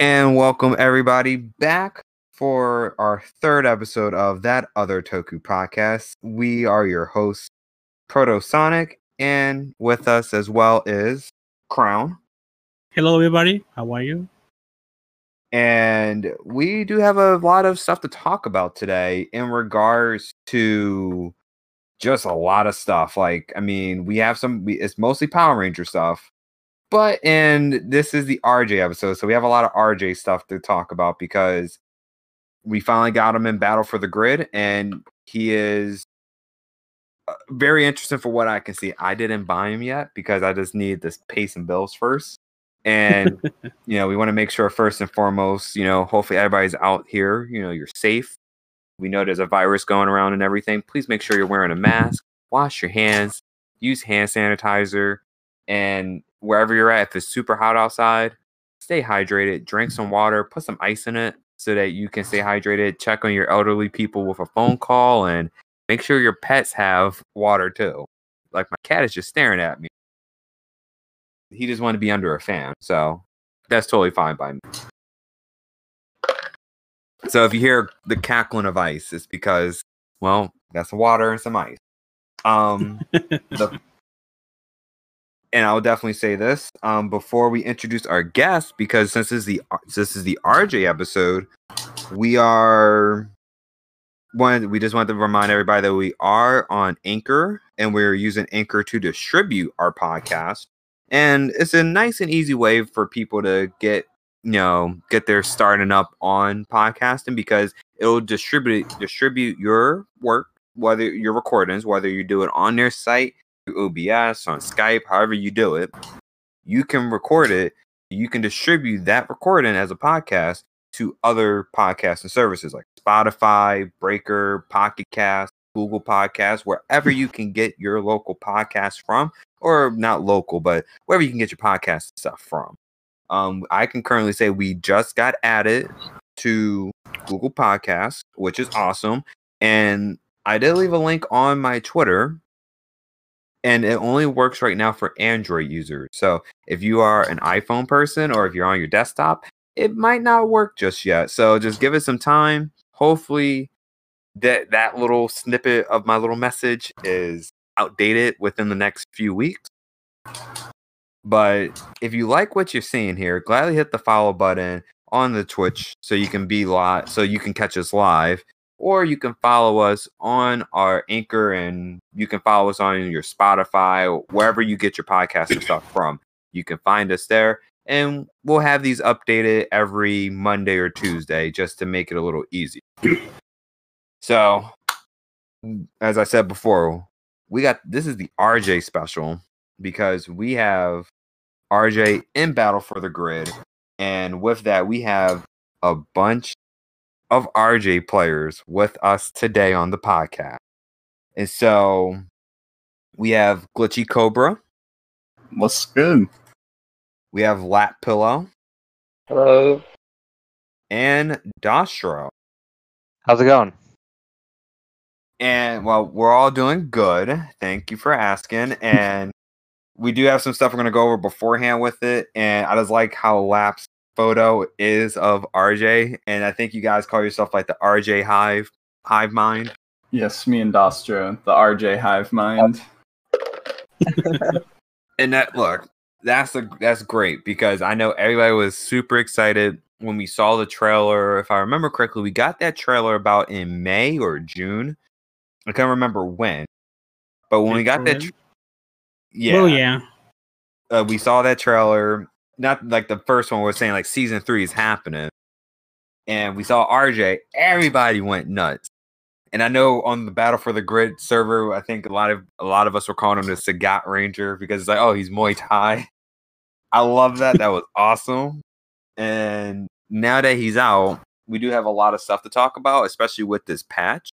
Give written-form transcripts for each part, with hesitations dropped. And welcome everybody back for our third episode of That Other Toku Podcast. We are your hosts, Proto Sonic, and with us as well is Crown. Hello everybody, how are you? And we do have a lot of stuff to talk about today in regards to just a lot of stuff. Like, I mean, we have some, it's mostly Power Ranger stuff, but, and this is the RJ episode, so we have a lot of RJ stuff to talk about because we finally got him in Battle for the Grid, and he is very interesting for what I can see. I didn't buy him yet because I just need to pay some bills first. And, you know, we want to make sure first and foremost, you know, hopefully everybody's out here, you know, you're safe. We know there's a virus going around and everything. Please make sure you're wearing a mask, wash your hands, use hand sanitizer, and wherever you're at, if it's super hot outside, stay hydrated, drink some water, put some ice in it so that you can stay hydrated, check on your elderly people with a phone call, and make sure your pets have water too. Like, my cat is just staring at me. He just wanted to be under a fan, so that's totally fine by me. So if you hear the cackling of ice, it's because, well, that's water and some ice. And I'll definitely say this before we introduce our guest, because since this is the RJ episode, we just want to remind everybody that we are on Anchor, and we're using Anchor to distribute our podcast. And it's a nice and easy way for people to get their starting up on podcasting, because it'll distribute your work, whether your recordings, whether you do it on their site, through OBS, on Skype, however you do it, you can record it. You can distribute that recording as a podcast to other podcasting services like Spotify, Breaker, Pocket Cast, Google Podcasts, wherever you can get your local podcast from. Or not local, but wherever you can get your podcast stuff from. I can currently say we just got added to Google Podcasts, which is awesome. And I did leave a link on my Twitter, and it only works right now for Android users. So if you are an iPhone person or if you're on your desktop, it might not work just yet. So just give it some time. Hopefully that little snippet of my little message is outdated within the next few weeks. But if you like what you're seeing here, gladly hit the follow button on the Twitch so you can be live, so you can catch us live, or you can follow us on our Anchor, and you can follow us on your Spotify, or wherever you get your podcast and stuff from. You can find us there, and we'll have these updated every Monday or Tuesday just to make it a little easier. So, as I said before, this is the RJ special because we have RJ in Battle for the Grid. And with that, we have a bunch of RJ players with us today on the podcast. And so we have Glitchy Cobra. What's good? We have Lap Pillow. Hello. And Dostro. How's it going? And well, we're all doing good. Thank you for asking. And we do have some stuff we're going to go over beforehand with it. And I just like how Lap's photo is of RJ. And I think you guys call yourself like the RJ Hive Mind. Yes, me and Dostro, the RJ Hive Mind. And that's great, because I know everybody was super excited when we saw the trailer. If I remember correctly, we got that trailer about in May or June. I can't remember when, but when we got that, we saw that trailer. Not like the first one was saying like season 3 is happening, and we saw RJ. Everybody went nuts, and I know on the Battle for the Grid server, I think a lot of us were calling him the Sagat Ranger because it's like, oh, he's Muay Thai. I love that. That was awesome. And now that he's out, we do have a lot of stuff to talk about, especially with this patch.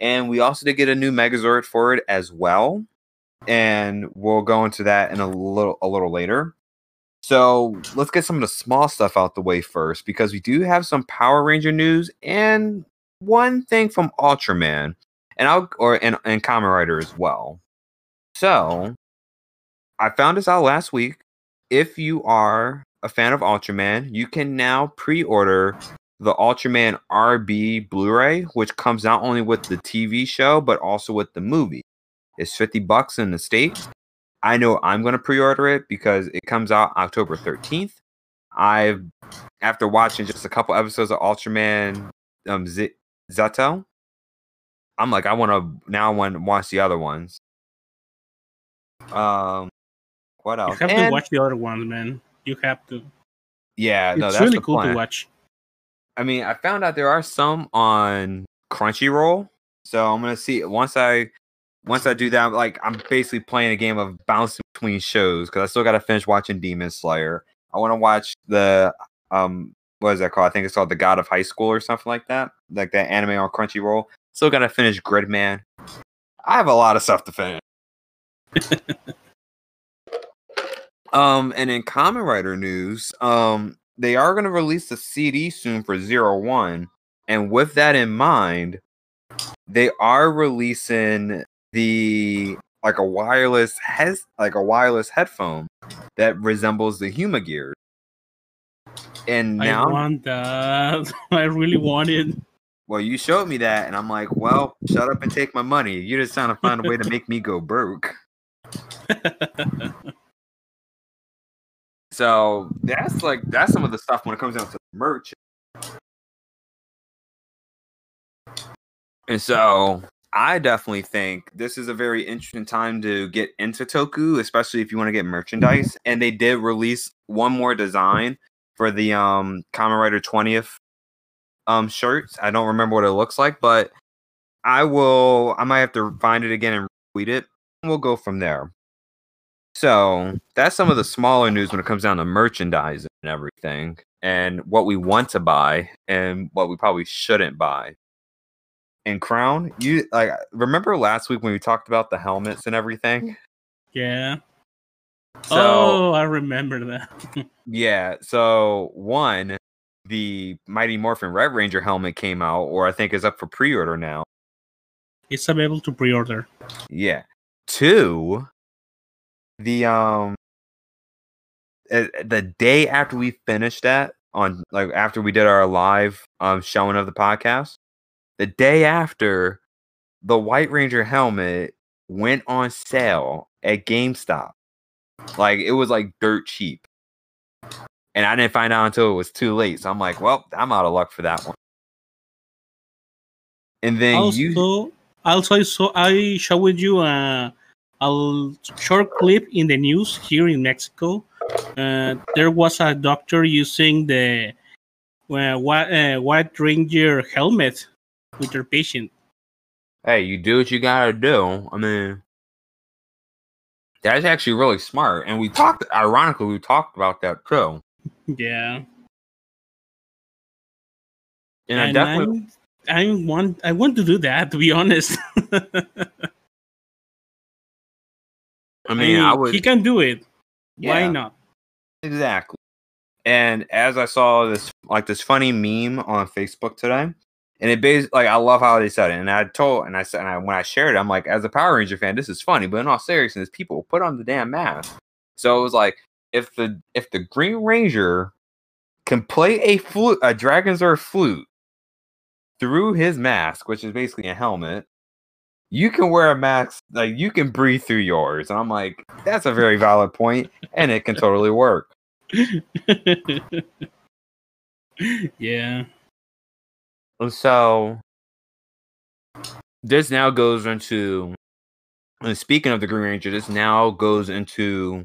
And we also did get a new Megazord for it as well, and we'll go into that in a little later. So let's get some of the small stuff out the way first, because we do have some Power Ranger news and one thing from Ultraman. and Kamen Rider as well. So I found this out last week. If you are a fan of Ultraman, you can now pre-order the Ultraman RB Blu-ray, which comes not only with the TV show, but also with the movie. It's $50 in the States. I know I'm going to pre-order it because it comes out October 13th. After watching just a couple episodes of Ultraman Zeto, I'm like, I want to watch the other ones. What else? You have to watch the other ones, man. You have to. Yeah, no, that's really cool to watch. I mean, I found out there are some on Crunchyroll, so I'm gonna see once I do that. Like, I'm basically playing a game of bouncing between shows because I still gotta finish watching Demon Slayer. I want to watch the what is that called? I think it's called The God of High School or something like that anime on Crunchyroll. Still gotta finish Gridman. I have a lot of stuff to finish. And in Kamen Rider news, they are going to release a CD soon for 0-1, and with that in mind, they are releasing a wireless headphone that resembles the Huma Gear. And now I want that. I really want it. Well, you showed me that, and I'm like, well, shut up and take my money. You just trying to find a way to make me go broke. So that's some of the stuff when it comes down to merch. And so I definitely think this is a very interesting time to get into Toku, especially if you want to get merchandise. And they did release one more design for the Kamen Rider 20th shirts. I don't remember what it looks like, but I might have to find it again and read it. We'll go from there. So that's some of the smaller news when it comes down to merchandise and everything, and what we want to buy and what we probably shouldn't buy. And Crown, you remember last week when we talked about the helmets and everything? Yeah. So, I remember that. Yeah. So one, the Mighty Morphin Red Ranger helmet came out, or I think is up for pre-order now. It's available to pre-order. Yeah. Two. The day after we finished that, on after we did our live showing of the podcast, the day after, the White Ranger helmet went on sale at GameStop. It was dirt cheap, and I didn't find out until it was too late. So I'm like, well, I'm out of luck for that one. And then I showed you a short clip in the news here in Mexico. There was a doctor using the White Ranger helmet with her patient. Hey, you do what you gotta do. I mean, that's actually really smart. And we talked about that too. Yeah. And I definitely I want to do that, to be honest. I mean, I would. He can do it. Yeah. Why not? Exactly. And as I saw this funny meme on Facebook today, and it basically I love how they said it. And when I shared it, I'm like, as a Power Ranger fan, this is funny. But in all seriousness, people put on the damn mask. So it was like, if the Green Ranger can play a Dragonzord flute through his mask, which is basically a helmet. You can wear a mask, you can breathe through yours. And I'm like, that's a very valid point, and it can totally work. Yeah. And so, this now goes into, and speaking of the Green Ranger, this now goes into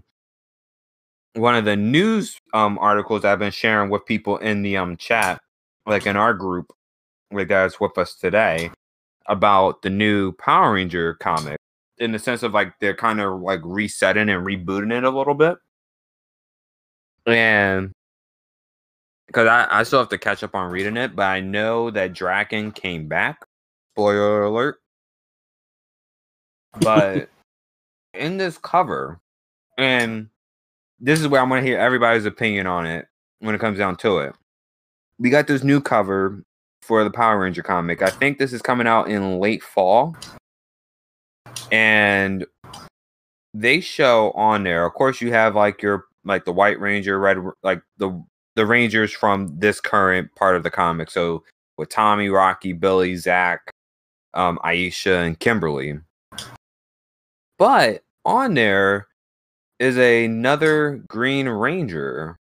one of the news articles I've been sharing with people in the chat, in our group, that's with us today, about the new Power Ranger comic, in the sense of they're kind of resetting and rebooting it a little bit. And because I still have to catch up on reading it, but I know that Drakkon came back. Spoiler alert. But in this cover, and this is where I'm going to hear everybody's opinion on it when it comes down to it. We got this new cover for the Power Ranger comic. I think this is coming out in late fall. And they show on there, of course, you have like your like the White Ranger, Red, like the Rangers from this current part of the comic. So with Tommy, Rocky, Billy, Zach, Aisha, and Kimberly. But on there is another Green Ranger,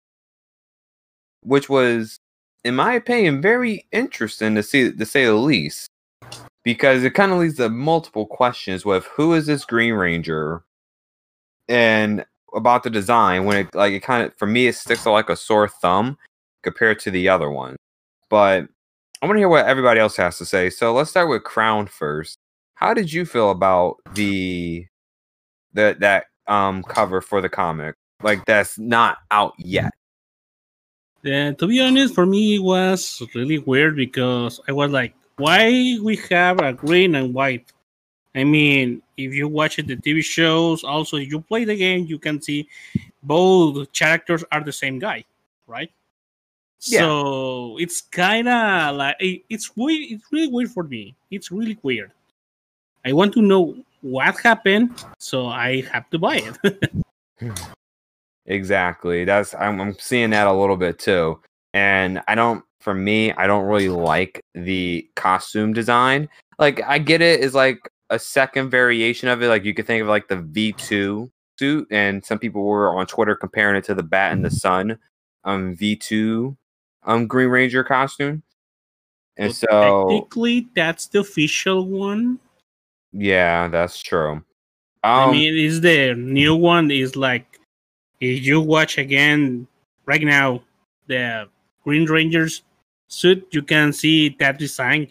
which was, in my opinion, very interesting to see, to say the least, because it kind of leads to multiple questions with who is this Green Ranger, and about the design. When it like it kind of, for me, it sticks out like a sore thumb compared to the other one. But I want to hear what everybody else has to say. So let's start with Crown first. How did you feel about that cover for the comic? Like, that's not out yet. To be honest, for me, it was really weird because I was like, why we have a green and white? I mean, if you watch the TV shows, also if you play the game, you can see both characters are the same guy, right? Yeah. So it's kind of like, it's weird. It's really weird for me. It's really weird. I want to know what happened, so I have to buy it. Exactly. That's I'm seeing that a little bit too. And I don't really like the costume design. Like, I get it is like a second variation of it. Like, you could think of like the V2 suit, and some people were on Twitter comparing it to the Bat in the Sun V2 Green Ranger costume. And well, so technically that's the official one. Yeah, that's true. I mean, is the new one is like, if you watch again right now the Green Ranger's suit, you can see that design.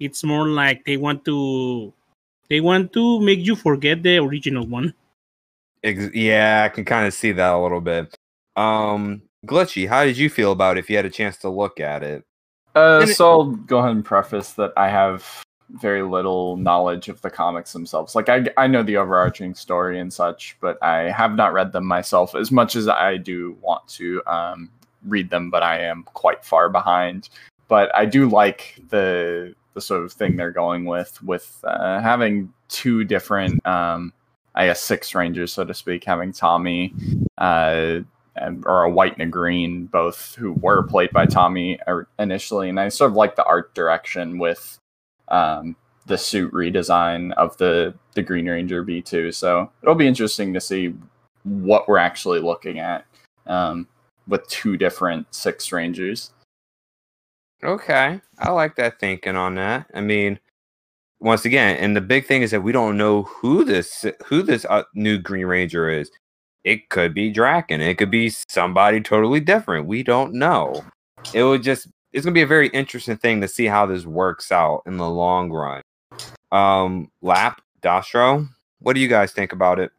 It's more like they want to make you forget the original one. Yeah, I can kind of see that a little bit. Glitchy, how did you feel about it if you had a chance to look at it? So I'll go ahead and preface that I have very little knowledge of the comics themselves. Like, I know the overarching story and such, but I have not read them myself as much as I do want to read them, but I am quite far behind. But I do like the sort of thing they're going with having two different, I guess, six Rangers, so to speak, having Tommy or a white and a green, both who were played by Tommy initially. And I sort of like the art direction with the suit redesign of the Green Ranger V2. So it'll be interesting to see what we're actually looking at with two different six Rangers. Okay. I like that thinking on that. I mean, once again, and the big thing is that we don't know who this new Green Ranger is. It could be Drakkon. It could be somebody totally different. We don't know. It's going to be a very interesting thing to see how this works out in the long run. Lap, Dastro, what do you guys think about it?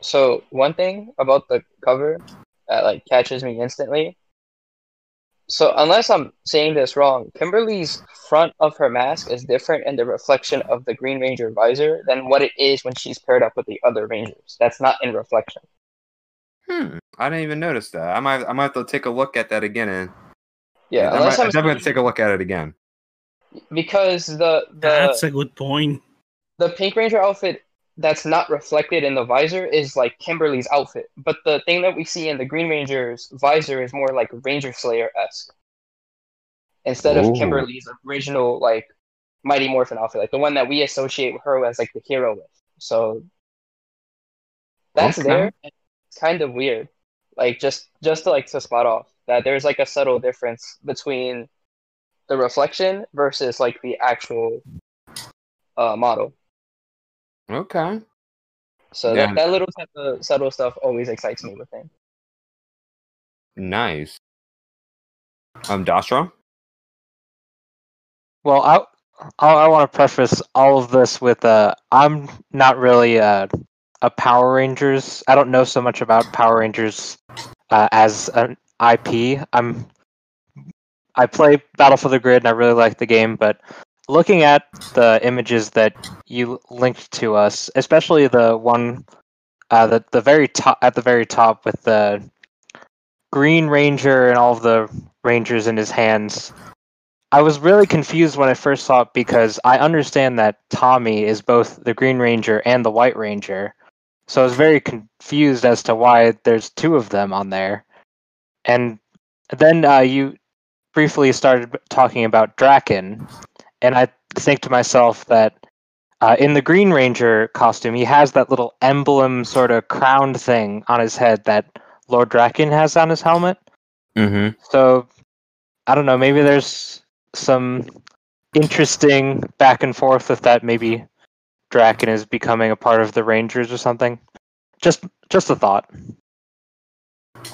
So one thing about the cover that like catches me instantly. So unless I'm saying this wrong, Kimberly's front of her mask is different in the reflection of the Green Ranger visor than what it is when she's paired up with the other Rangers. That's not in reflection. I didn't even notice that. I might have to take a look at that again. I'm definitely going to take a look at it again. Because that's a good point. The Pink Ranger outfit that's not reflected in the visor is like Kimberly's outfit. But the thing that we see in the Green Ranger's visor is more like Ranger Slayer-esque. Instead of Kimberly's original like Mighty Morphin outfit, like the one that we associate her as like the hero with. So that's there. It's kind of weird. Like just to like to spot off that there's like a subtle difference between the reflection versus like the actual model. Okay. So yeah. that little type of subtle stuff always excites me with him. Nice. Dastra? Well, I want to preface all of this with I'm not really a Power Rangers. I don't know so much about Power Rangers as an IP. I play Battle for the Grid and I really like the game, but looking at the images that you linked to us, especially the one the very top at the very top with the Green Ranger and all of the Rangers in his hands, I was really confused when I first saw it because I understand that Tommy is both the Green Ranger and the White Ranger. So I was very confused as to why there's two of them on there. And then you briefly started talking about Drakkon. And I think to myself that in the Green Ranger costume, he has that little emblem sort of crowned thing on his head that Lord Drakkon has on his helmet. Mm-hmm. So, I don't know, maybe there's some interesting back and forth with that. Maybe Drakkon is becoming a part of the Rangers or something. Just a thought.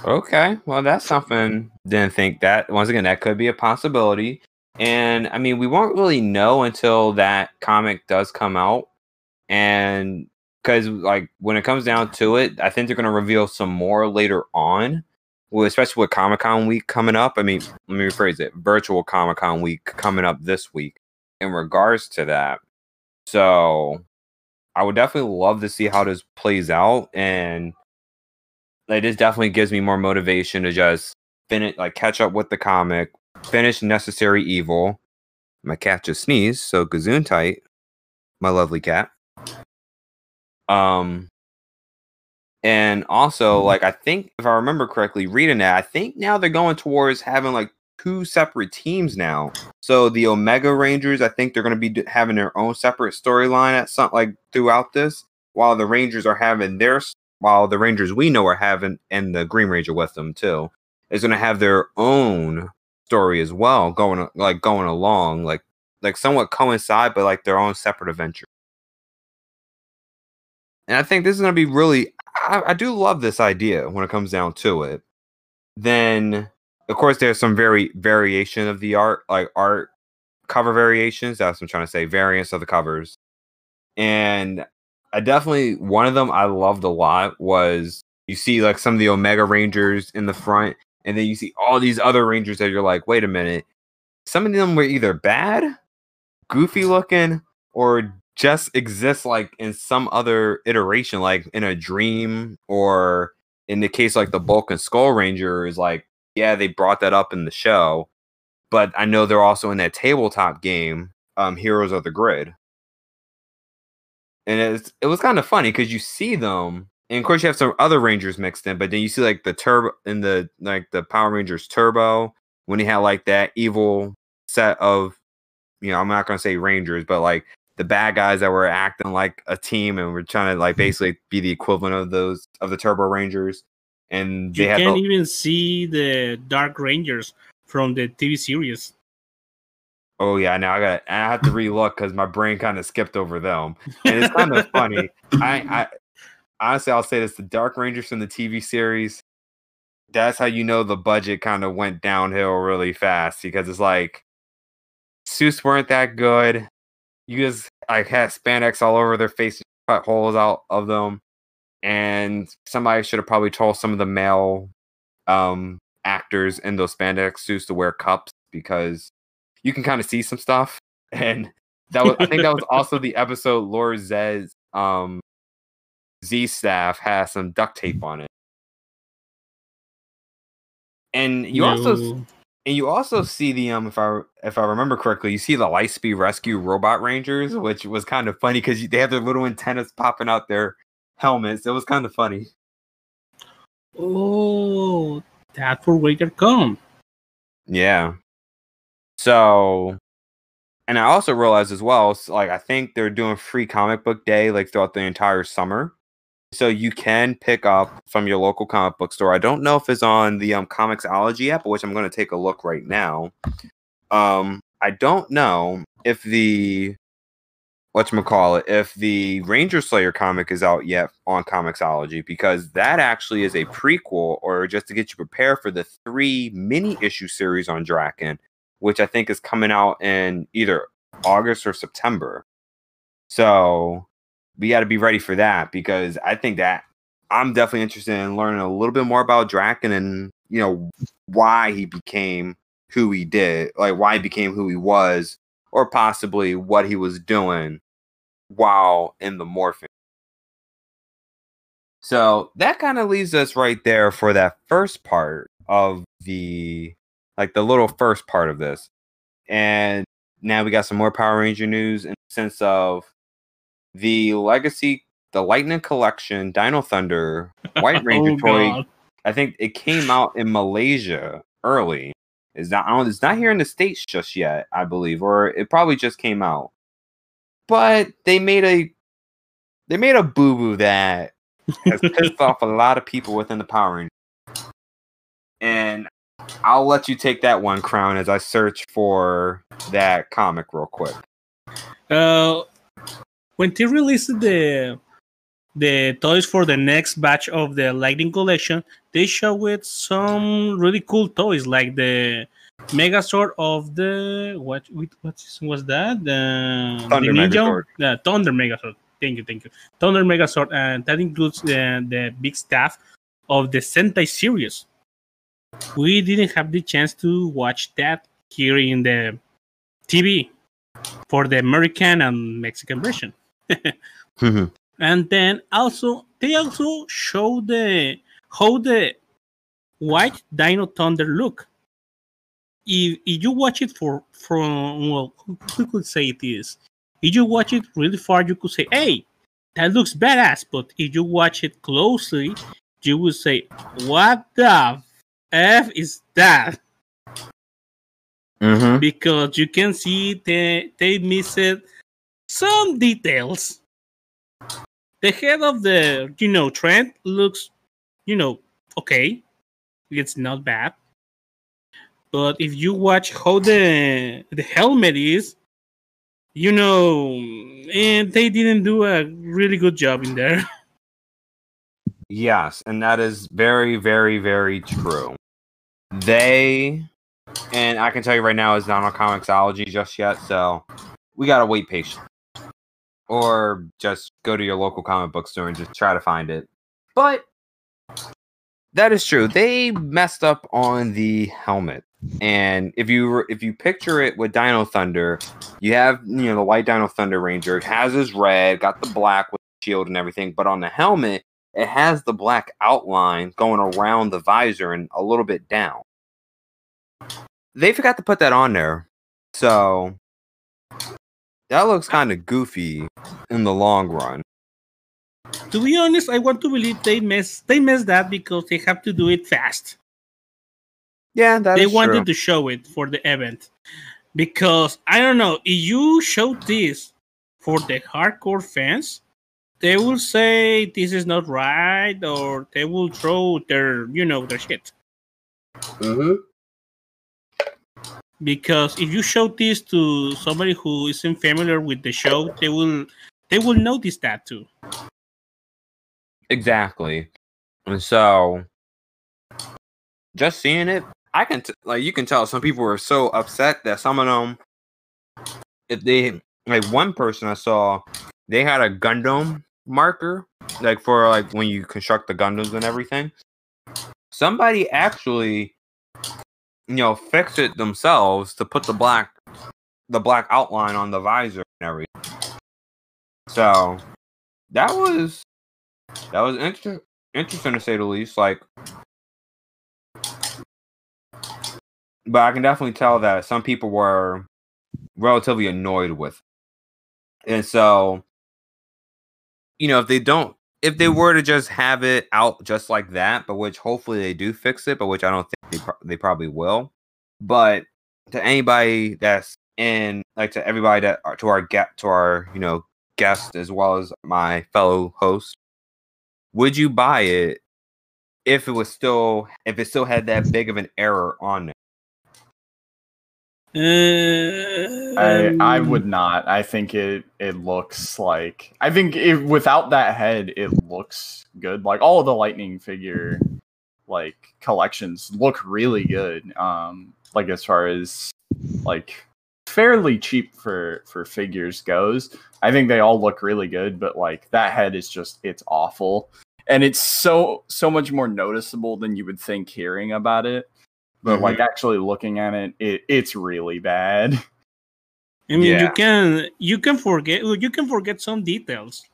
Okay, well, that's something. Didn't think that. Once again, that could be a possibility. And, I mean, we won't really know until that comic does come out. And because, like, when it comes down to it, I think they're going to reveal some more later on. Well, especially with Comic-Con week coming up. I mean, let me rephrase it. Virtual Comic-Con week coming up this week in regards to that. So I would definitely love to see how this plays out. And like, this definitely gives me more motivation to just finish, like, catch up with the comic, finish Necessary Evil. My cat just sneezed, so gazoon tight. My lovely cat. And also, like, I think, if I remember correctly, reading that, I think now they're going towards having, like, two separate teams now. So the Omega Rangers, I think they're going to be having their own separate storyline at some, like, throughout this, while the Rangers are having their, while the Rangers we know are having, and the Green Ranger with them, too, is going to have their own story as well, going along, like somewhat coincide, but, like, their own separate adventure. And I think this is going to be really... I do love this idea when it comes down to it. Then, of course, there's some variation of the art, like art cover variations. That's what I'm trying to say. Variants of the covers. And I definitely... One of them I loved a lot was... You see, like, some of the Omega Rangers in the front. And then you see all these other Rangers that you're like, wait a minute. Some of them were either bad, goofy looking, or... just exists like in some other iteration, like in a dream, or in the case like the Bulk and Skull Ranger is like, yeah, they brought that up in the show, but I know they're also in that tabletop game, Heroes of the Grid. And it was kind of funny because you see them, and of course you have some other Rangers mixed in, but then you see like the Turbo in the, like the Power Rangers Turbo, when he had like that evil set of, you know, I'm not gonna say Rangers, but like the bad guys that were acting like a team and were trying to like basically be the equivalent of those of the Turbo Rangers. And they even see the Dark Rangers from the TV series. Oh yeah, now I have to relook because my brain kind of skipped over them. And it's kind of funny. I honestly, I'll say this: the Dark Rangers from the TV series. That's how you know the budget kind of went downhill really fast, because it's like suits weren't that good. You just like had spandex all over their faces, cut holes out of them, and somebody should have probably told some of the male actors in those spandex suits to wear cups, because you can kind of see some stuff. And that was, I think, that was also the episode Lord Zed's Z staff has some duct tape on it, and you also. And you also see the if I remember correctly, you see the Lightspeed Rescue Robot Rangers, which was kind of funny because they have their little antennas popping out their helmets. It was kind of funny. Oh, that's where Waker come. Yeah. So, and I also realized as well, so like I think they're doing free comic book day like throughout the entire summer, so you can pick up from your local comic book store. I don't know if it's on the comiXology app, which I'm going to take a look right now. I don't know if the Ranger Slayer comic is out yet on comiXology, because that actually is a prequel, or just to get you prepared for the 3 mini issue series on Drakkon, which I think is coming out in either August or September. So we got to be ready for that, because I think that I'm definitely interested in learning a little bit more about Drakkon and, you know, why he became who he did, like why he became who he was, or possibly what he was doing while in the morphing. So that kind of leaves us right there for that first part of the, like the little first part of this. And now we got some more Power Ranger news in the sense of the Legacy, the Lightning Collection, Dino Thunder, White Ranger toy. I think it came out in Malaysia early. It's not here in the States just yet, I believe, or it probably just came out. But they made a boo-boo that has pissed off a lot of people within the Power Rangers. And I'll let you take that one, Crown, as I search for that comic real quick. When they released the toys for the next batch of the Lightning Collection, they showed some really cool toys, like the Megazord of the... What season was that? Thunder Megazord. Thunder Megazord. Thank you. Thunder Megazord, and that includes the big staff of the Sentai series. We didn't have the chance to watch that here in the TV for the American and Mexican version. Mm-hmm. And then they also show how the white Dino Thunder look. If you watch it we could say it is. If you watch it really far, you could say, "Hey, that looks badass." But if you watch it closely, you would say, "What the f is that?" Mm-hmm. Because you can see they missed some details. The head of the Trent looks okay. It's not bad. But if you watch how the helmet is, and they didn't do a really good job in there. Yes, and that is very, very, very true. And I can tell you right now, it's not on comiXology just yet, so we gotta wait patiently. Or just go to your local comic book store and just try to find it. But that is true. They messed up on the helmet. And if you picture it with Dino Thunder, you have the white Dino Thunder Ranger. It has his red, got the black with the shield and everything. But on the helmet, it has the black outline going around the visor and a little bit down. They forgot to put that on there. So that looks kind of goofy in the long run. To be honest, I want to believe they messed that because they have to do it fast. Yeah, that's true. They wanted to show it for the event. Because, I don't know, if you show this for the hardcore fans, they will say this is not right, or they will throw their shit. Mm-hmm. Because if you show this to somebody who isn't familiar with the show, they will notice that too. Exactly. And so, just seeing it, I can you can tell some people were so upset that some of them, one person I saw, they had a Gundam marker, for when you construct the Gundams and everything. Somebody actually, fixed it themselves to put the black outline on the visor and everything. So that was interesting to say the least. But I can definitely tell that some people were relatively annoyed with it. And so, if they were to just have it out just like that, but which hopefully they do fix it, but which I don't think they probably will. But to anybody that's in, to everybody to our guest as well as my fellow host, would you buy it if it still had that big of an error on it? I would not. I think it looks like... I think without that head, it looks good. All of the Lightning figure collections look really good. As far as fairly cheap for figures goes, I think they all look really good. But that head is just... it's awful. And it's so much more noticeable than you would think hearing about it. But mm-hmm. Actually looking at it, it's really bad. I mean, yeah. you can forget some details.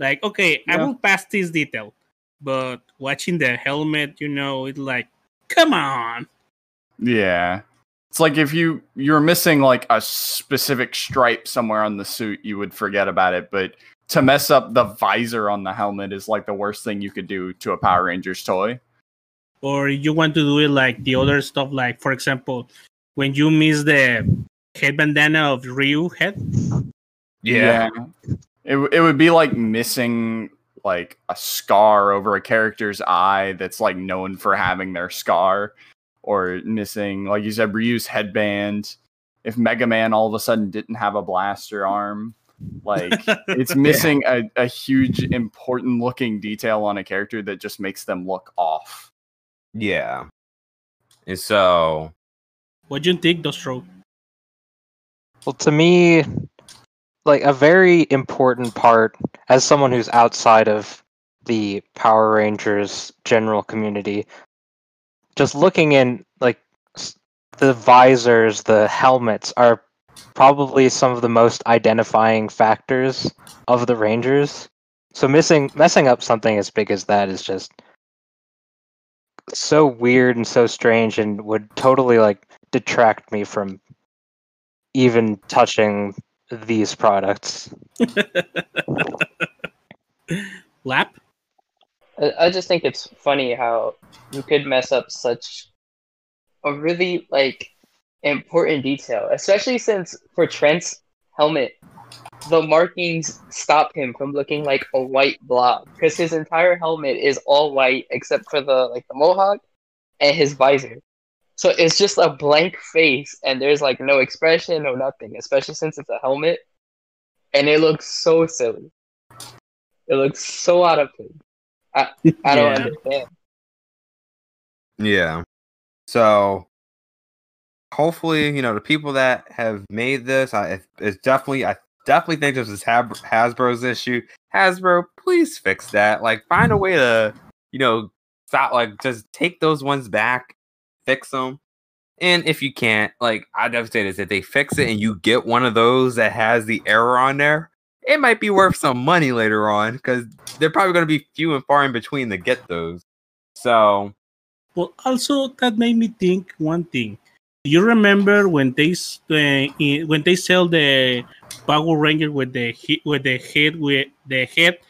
I will pass this detail, but watching the helmet, it's come on. Yeah, It's like if you're missing like a specific stripe somewhere on the suit, you would forget about it. But to mess up the visor on the helmet is like the worst thing you could do to a Power Rangers toy. Or you want to do it like the other stuff, like, for example, when you miss the head bandana of Ryu head. Yeah. It would be like missing like a scar over a character's eye that's like known for having their scar, or missing, like you said, Ryu's headband. If Mega Man all of a sudden didn't have a blaster arm, like it's missing a huge important looking detail on a character that just makes them look off. Yeah. And so, what do you think, Dostro? Well, to me, like a very important part, as someone who's outside of the Power Rangers general community, just looking in, like, the visors, the helmets are probably some of the most identifying factors of the Rangers. So messing up something as big as that is just so weird and so strange, and would totally like detract me from even touching these products. Lap? I just think it's funny how you could mess up such a really like important detail, especially since for Trent's helmet, the markings stop him from looking like a white blob, because his entire helmet is all white except for the mohawk and his visor. So it's just a blank face, and there's like no expression or nothing, especially since it's a helmet, and it looks so silly. It looks so out of place. I don't understand. Yeah. So hopefully, you know, the people that have made this, I definitely think this is Hasbro's issue. Hasbro, please fix that. Like, find a way to, you know, stop, like, just take those ones back, fix them. And if you can't, like, I definitely say this, if they fix it and you get one of those that has the error on there, it might be worth some money later on, because they're probably going to be few and far in between to get those. So, well, also that made me think one thing. Do you remember when they sell the Power Ranger with the head,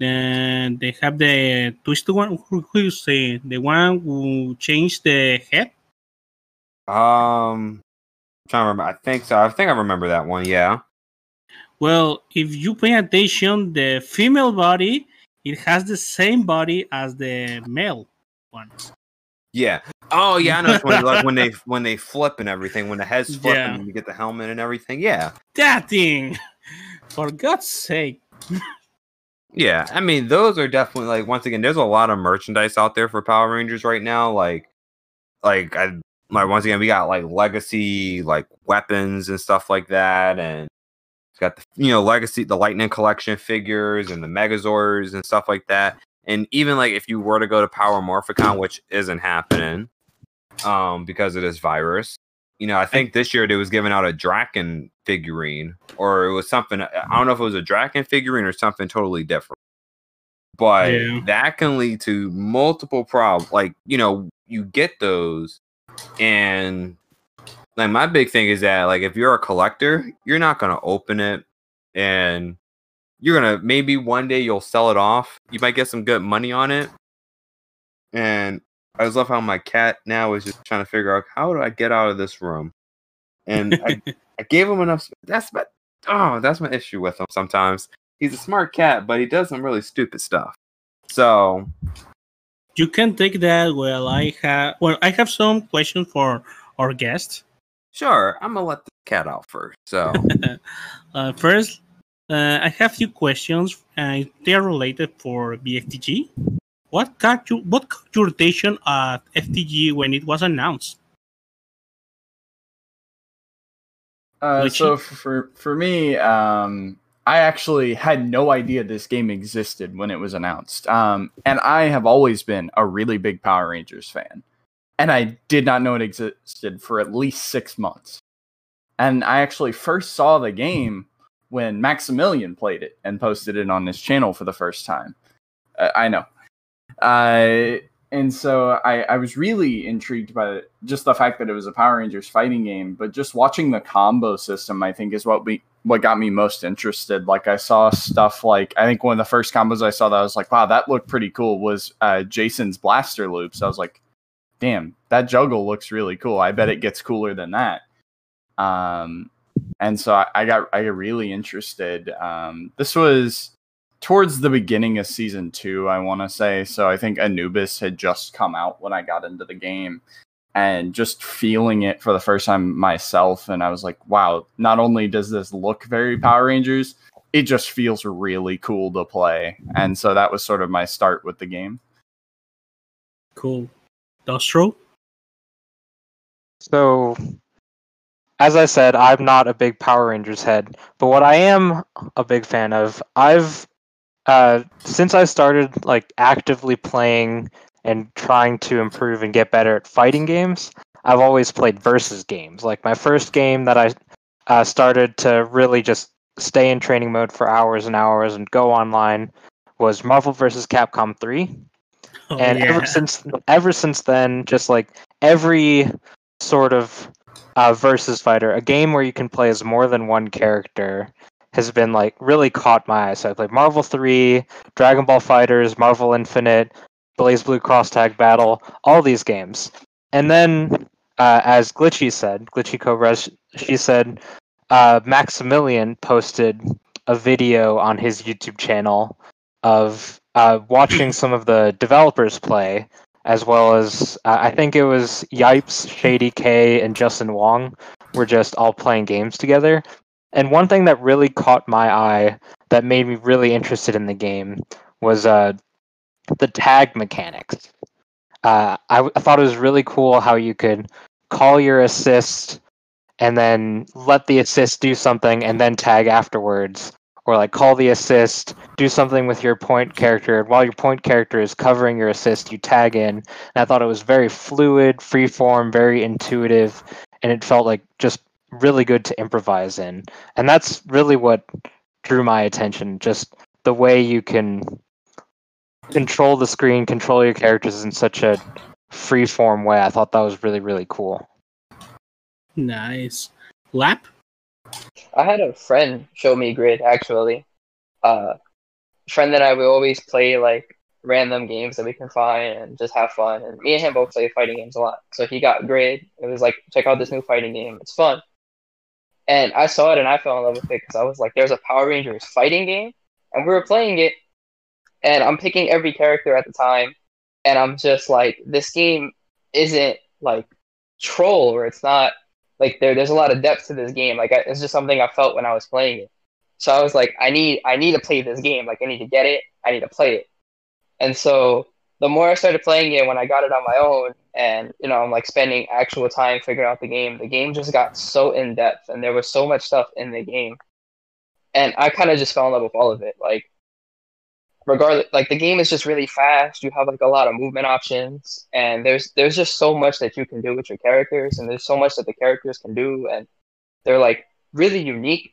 and they have the twisted one? Who say the one who changed the head? I'm trying to remember. I think so. I think I remember that one. Yeah. Well, if you pay attention, the female body, it has the same body as the male one. Yeah. Oh, yeah. I know. Like when they flip and everything, when the heads flip and you get the helmet and everything. Yeah. That thing. For God's sake. Yeah. I mean, those are definitely like, once again, there's a lot of merchandise out there for Power Rangers right now. Like once again, we got like legacy, like weapons and stuff like that, and got the, you know, legacy, the Lightning Collection figures and the Megazords and stuff like that. And even like if you were to go to Power Morphicon, which isn't happening because of this virus, you know, I think this year they was giving out a Drakkon figurine, or it was something. I don't know if it was a Drakkon figurine or something totally different. But that can lead to multiple problems. Like, you know, you get those, and like my big thing is that like if you're a collector, you're not gonna open it, and you're gonna, maybe one day you'll sell it off. You might get some good money on it. And I just love how my cat now is just trying to figure out, how do I get out of this room? And I gave him enough. That's my issue with him sometimes. He's a smart cat, but he does some really stupid stuff. So you can take that. Well, I have some questions for our guest. Sure, I'm gonna let the cat out first. So, first, I have a few questions, and they're related for BFTG. What caught your attention at FTG when it was announced? So for me, I actually had no idea this game existed when it was announced, and I have always been a really big Power Rangers fan. And I did not know it existed for at least 6 months. And I actually first saw the game when Maximilian played it and posted it on his channel for the first time. I know. And so I was really intrigued by it, just the fact that it was a Power Rangers fighting game, but just watching the combo system, I think, is what got me most interested. Like, I saw stuff like, I think one of the first combos I saw that I was like, wow, that looked pretty cool, was Jason's blaster loops. I was like, damn, that juggle looks really cool. I bet it gets cooler than that. And so I got really interested. This was towards the beginning of season 2, I want to say. So I think Anubis had just come out when I got into the game, and just feeling it for the first time myself. And I was like, wow, not only does this look very Power Rangers, it just feels really cool to play. And so that was sort of my start with the game. Cool. Dostro? So, as I said, I'm not a big Power Rangers head, but what I am a big fan of, I've since I started like actively playing and trying to improve and get better at fighting games, I've always played versus games. Like, my first game that I started to really just stay in training mode for hours and hours and go online was Marvel vs. Capcom 3. Oh, and yeah. ever since then, just like every sort of versus fighter, a game where you can play as more than one character, has been like really caught my eye. So I played Marvel 3, Dragon Ball FighterZ, Marvel Infinite, BlazBlue Cross Tag Battle, all these games. And then, as Glitchy said, Glitchy Cobras, she said, Maximilian posted a video on his YouTube channel of watching some of the developers play, as well as, I think it was Yipes, Shady K, and Justin Wong were just all playing games together. And one thing that really caught my eye that made me really interested in the game was the tag mechanics. I thought it was really cool how you could call your assist and then let the assist do something and then tag afterwards. Or like call the assist, do something with your point character, and while your point character is covering your assist, you tag in. And I thought it was very fluid, freeform, very intuitive, and it felt like just really good to improvise in. And that's really what drew my attention, just the way you can control the screen, control your characters in such a freeform way. I thought that was really, really cool. Nice. Lap? I had a friend show me Grid, actually. Friend that I would always play, like, random games that we can find and just have fun. And me and him both play fighting games a lot. So he got Grid. It was like, check out this new fighting game. It's fun. And I saw it and I fell in love with it because I was like, there's a Power Rangers fighting game. And we were playing it. And I'm picking every character at the time. And I'm just like, this game isn't, like, troll, or it's not. Like, there's a lot of depth to this game. Like, it's just something I felt when I was playing it. So I was like, I need to play this game. Like, I need to get it. I need to play it. And so the more I started playing it, when I got it on my own, and, you know, I'm, like, spending actual time figuring out the game just got so in-depth, and there was so much stuff in the game. And I kind of just fell in love with all of it. Like, regardless, like, the game is just really fast. You have, like, a lot of movement options, and there's just so much that you can do with your characters, and there's so much that the characters can do, and they're, like, really unique.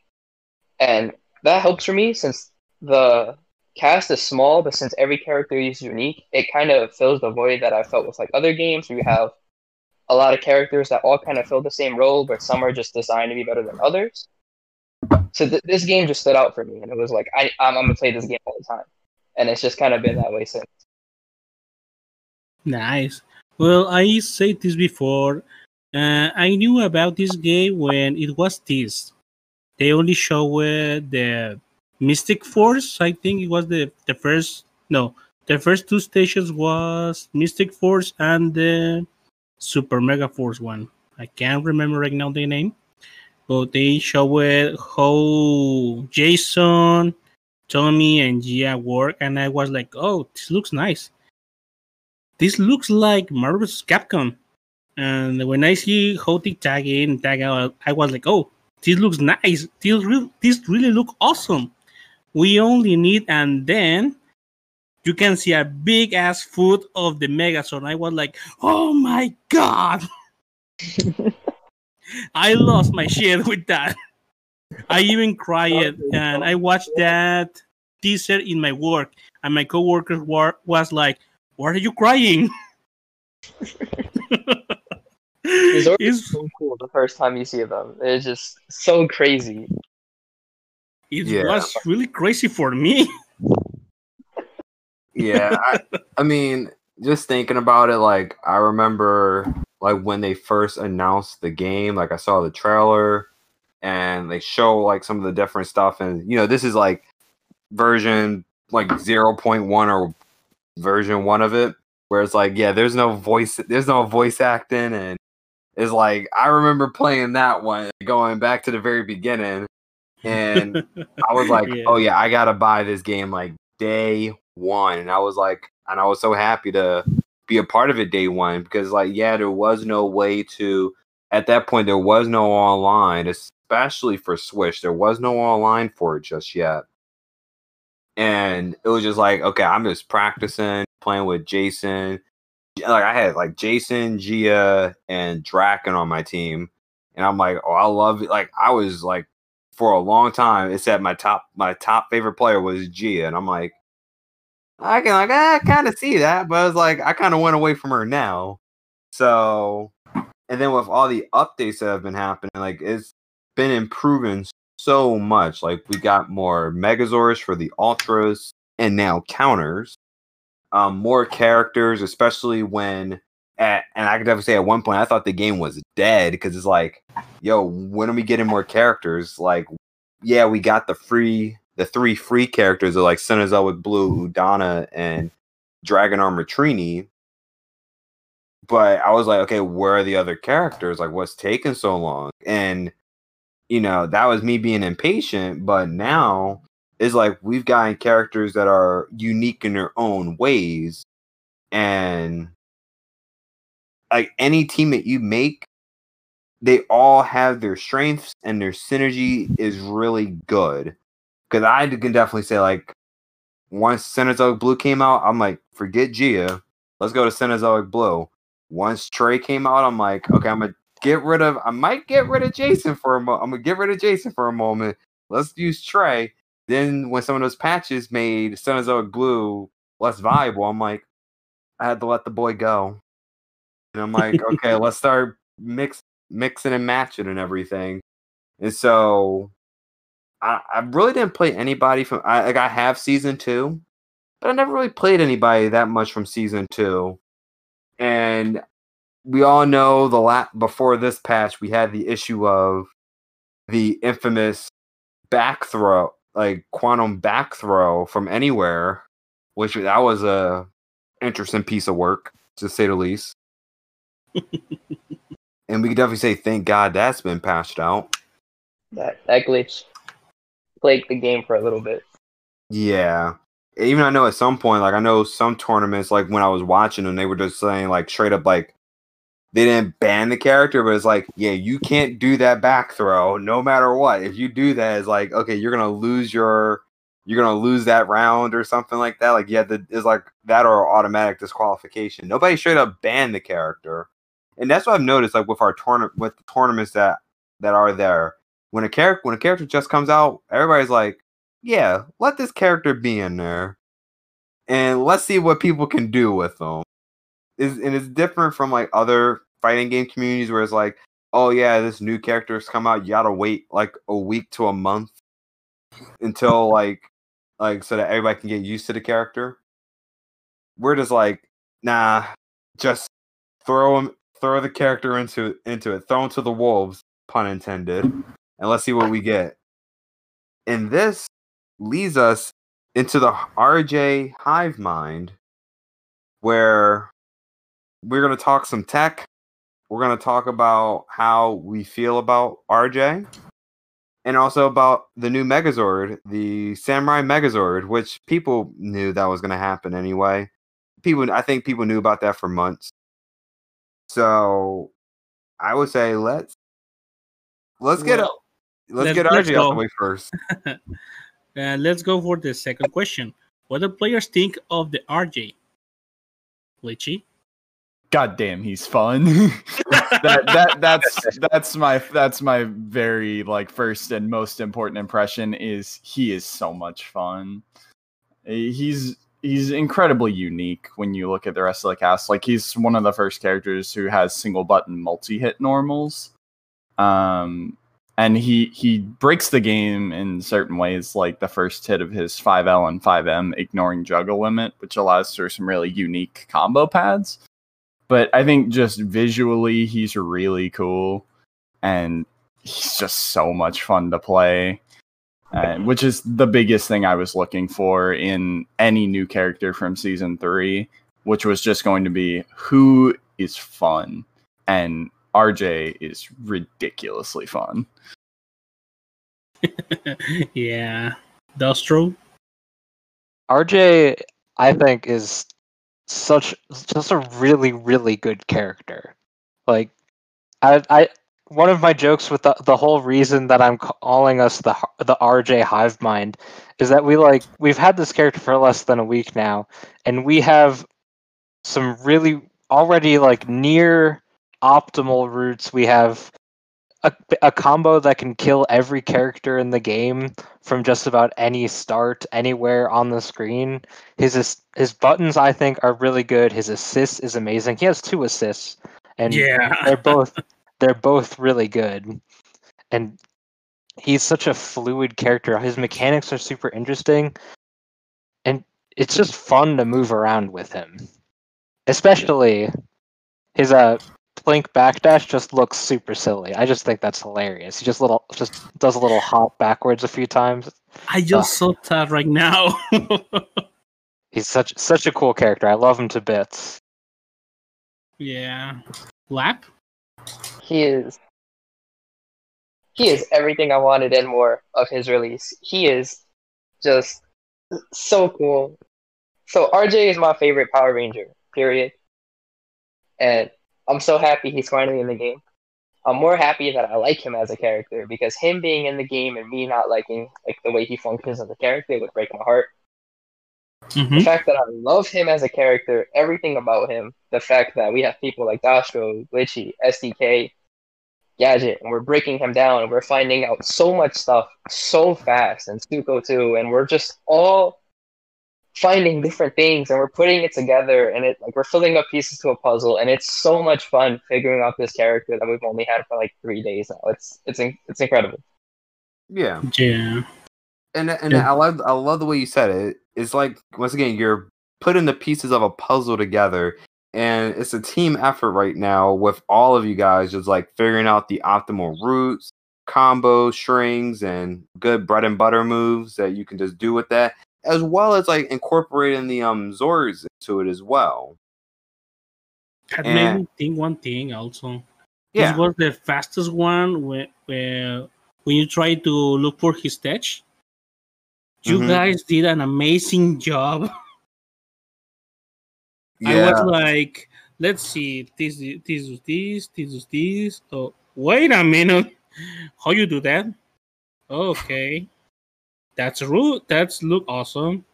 And that helps for me, since the cast is small, but since every character is unique, it kind of fills the void that I felt with, like, other games, where you have a lot of characters that all kind of fill the same role, but some are just designed to be better than others. So this game just stood out for me, and it was like, I'm going to play this game all the time. And it's just kind of been that way since. Nice. Well, I said this before. I knew about this game when it was teased. They only showed the Mystic Force. I think it was the first. No, the first two stations was Mystic Force and the Super Mega Force one. I can't remember right now the name. But they showed how Jason, Tommy, and Gia work, and I was like, oh, this looks nice. This looks like Marvel vs. Capcom. And when I see how they tag in, tag out, I was like, oh, this looks nice. This really looks awesome. We only need, and then you can see a big-ass foot of the Megazord. I was like, oh, my God. I lost my shit with that. I even cried, and I watched that teaser in my work, and my coworker was like, Why are you crying? It's always so cool the first time you see them. It's just so crazy. It was really crazy for me. Yeah, I mean, just thinking about it, like, I remember, like, when they first announced the game, like, I saw the trailer, and they show, like, some of the different stuff, and, you know, this is, like, version, like, 0.1 or version 1 of it, where it's like, yeah, there's no voice acting, and it's like, I remember playing that one, going back to the very beginning, and I was like, oh, yeah, I gotta buy this game, like, day one. And I was like, and I was so happy to be a part of it day one, because like, yeah, there was no way to, at that point, there was no online, especially for Switch. There was no online for it just yet. And it was just like, okay, I'm just practicing, playing with Jason. Like I had like Jason, Gia, and Drakkon on my team. And I'm like, oh, I love it. Like I was like, for a long time, it said my top favorite player was Gia. And I'm like, I kind of see that, but I was like, I kind of went away from her now. So, and then with all the updates that have been happening, like it's been improving so much. Like we got more Megazords for the Ultras and now counters, more characters, especially when and I could definitely say at one point I thought the game was dead because it's like, yo, when are we getting more characters? Like, yeah, we got the three free characters are like Cenozoic Blue, Udana, and Dragon Armor Trini. But I was like, okay, where are the other characters? Like, what's taking so long? And, you know, that was me being impatient. But now it's like we've gotten characters that are unique in their own ways. And, like, any team that you make, they all have their strengths and their synergy is really good. Because I can definitely say, like, once Cenozoic Blue came out, I'm like, forget Gia. Let's go to Cenozoic Blue. Once Trey came out, I'm like, okay, I'm going to get rid of Jason for a moment. Let's use Trey. Then when some of those patches made Cenozoic Blue less viable, I'm like, I had to let the boy go. And I'm like, okay, let's start mixing and matching and everything. And so... I really didn't play anybody from... I have Season 2, but I never really played anybody that much from Season 2. And we all know before this patch, we had the issue of the infamous back throw, like Quantum back throw from anywhere, that was a interesting piece of work, to say the least. And we could definitely say, thank God that's been patched out. That glitch... like the game for a little bit. Yeah. Even I know at some point, like I know some tournaments, like when I was watching them, they were just saying like straight up like they didn't ban the character, but it's like, yeah, you can't do that back throw no matter what. If you do that, it's like, okay, you're gonna lose that round or something like that. Like yeah, it's like that or automatic disqualification. Nobody straight up banned the character. And that's what I've noticed like with our with the tournaments that are there. When a character just comes out, everybody's like, yeah, let this character be in there. And let's see what people can do with them. It's different from like other fighting game communities where it's like, oh yeah, this new character's come out, you gotta wait like a week to a month until like so that everybody can get used to the character. We're just like, nah, just throw the character into it, throw him to the wolves, pun intended. And let's see what we get. And this leads us into the RJ hive mind, where we're going to talk some tech. We're going to talk about how we feel about RJ. And also about the new Megazord, the Samurai Megazord, which people knew that was going to happen anyway. I think people knew about that for months. So I would say let's get RJ out the way first. Let's go for the second question. What do players think of the RJ? Glitchy? God damn, he's fun. that's my very like first and most important impression is he is so much fun. He's he's incredibly unique when you look at the rest of the cast. Like, he's one of the first characters who has single button multi-hit normals. And he breaks the game in certain ways, like the first hit of his 5L and 5M, ignoring juggle limit, which allows for some really unique combo pads. But I think just visually, he's really cool. And he's just so much fun to play, which is the biggest thing I was looking for in any new character from Season 3, which was just going to be who is fun. And RJ is ridiculously fun. Yeah. That's true. RJ, I think, is just a really, really good character. Like, I one of my jokes with the whole reason that I'm calling us the RJ hive mind is that we've had this character for less than a week now, and we have some really already near optimal routes. We have a combo that can kill every character in the game from just about any start, anywhere on the screen. His buttons, I think, are really good. His assist is amazing. He has 2 assists, and yeah. they're both really good. And he's such a fluid character. His mechanics are super interesting, and it's just fun to move around with him. Especially his Plink backdash just looks super silly. I just think that's hilarious. He just does a little hop backwards a few times. I just saw that right now. He's such a cool character. I love him to bits. Yeah. Lap? He is everything I wanted and more of his release. He is just so cool. So RJ is my favorite Power Ranger, period. And I'm so happy he's finally in the game. I'm more happy that I like him as a character, because him being in the game and me not liking the way he functions as a character would break my heart. Mm-hmm. The fact that I love him as a character, everything about him, the fact that we have people like Dashko, Glitchy, SDK, Gadget, and we're breaking him down, and we're finding out so much stuff so fast, and Stuko too, and we're just all finding different things, and we're putting it together, and it we're filling up pieces to a puzzle, and it's so much fun figuring out this character that we've only had for 3 days now. It's incredible. Yeah, yeah. And yeah. I love the way you said it. It's once again, you're putting the pieces of a puzzle together, and it's a team effort right now with all of you guys just figuring out the optimal routes, combos, strings, and good bread and butter moves that you can just do with that. As well as incorporating the Zords into it as well. That made me think one thing also. Yeah. This was the fastest one when you try to look for his stage. You guys did an amazing job. Yeah. I was let's see, this. Oh, wait a minute. How you do that? Okay. That's rude. That's look awesome.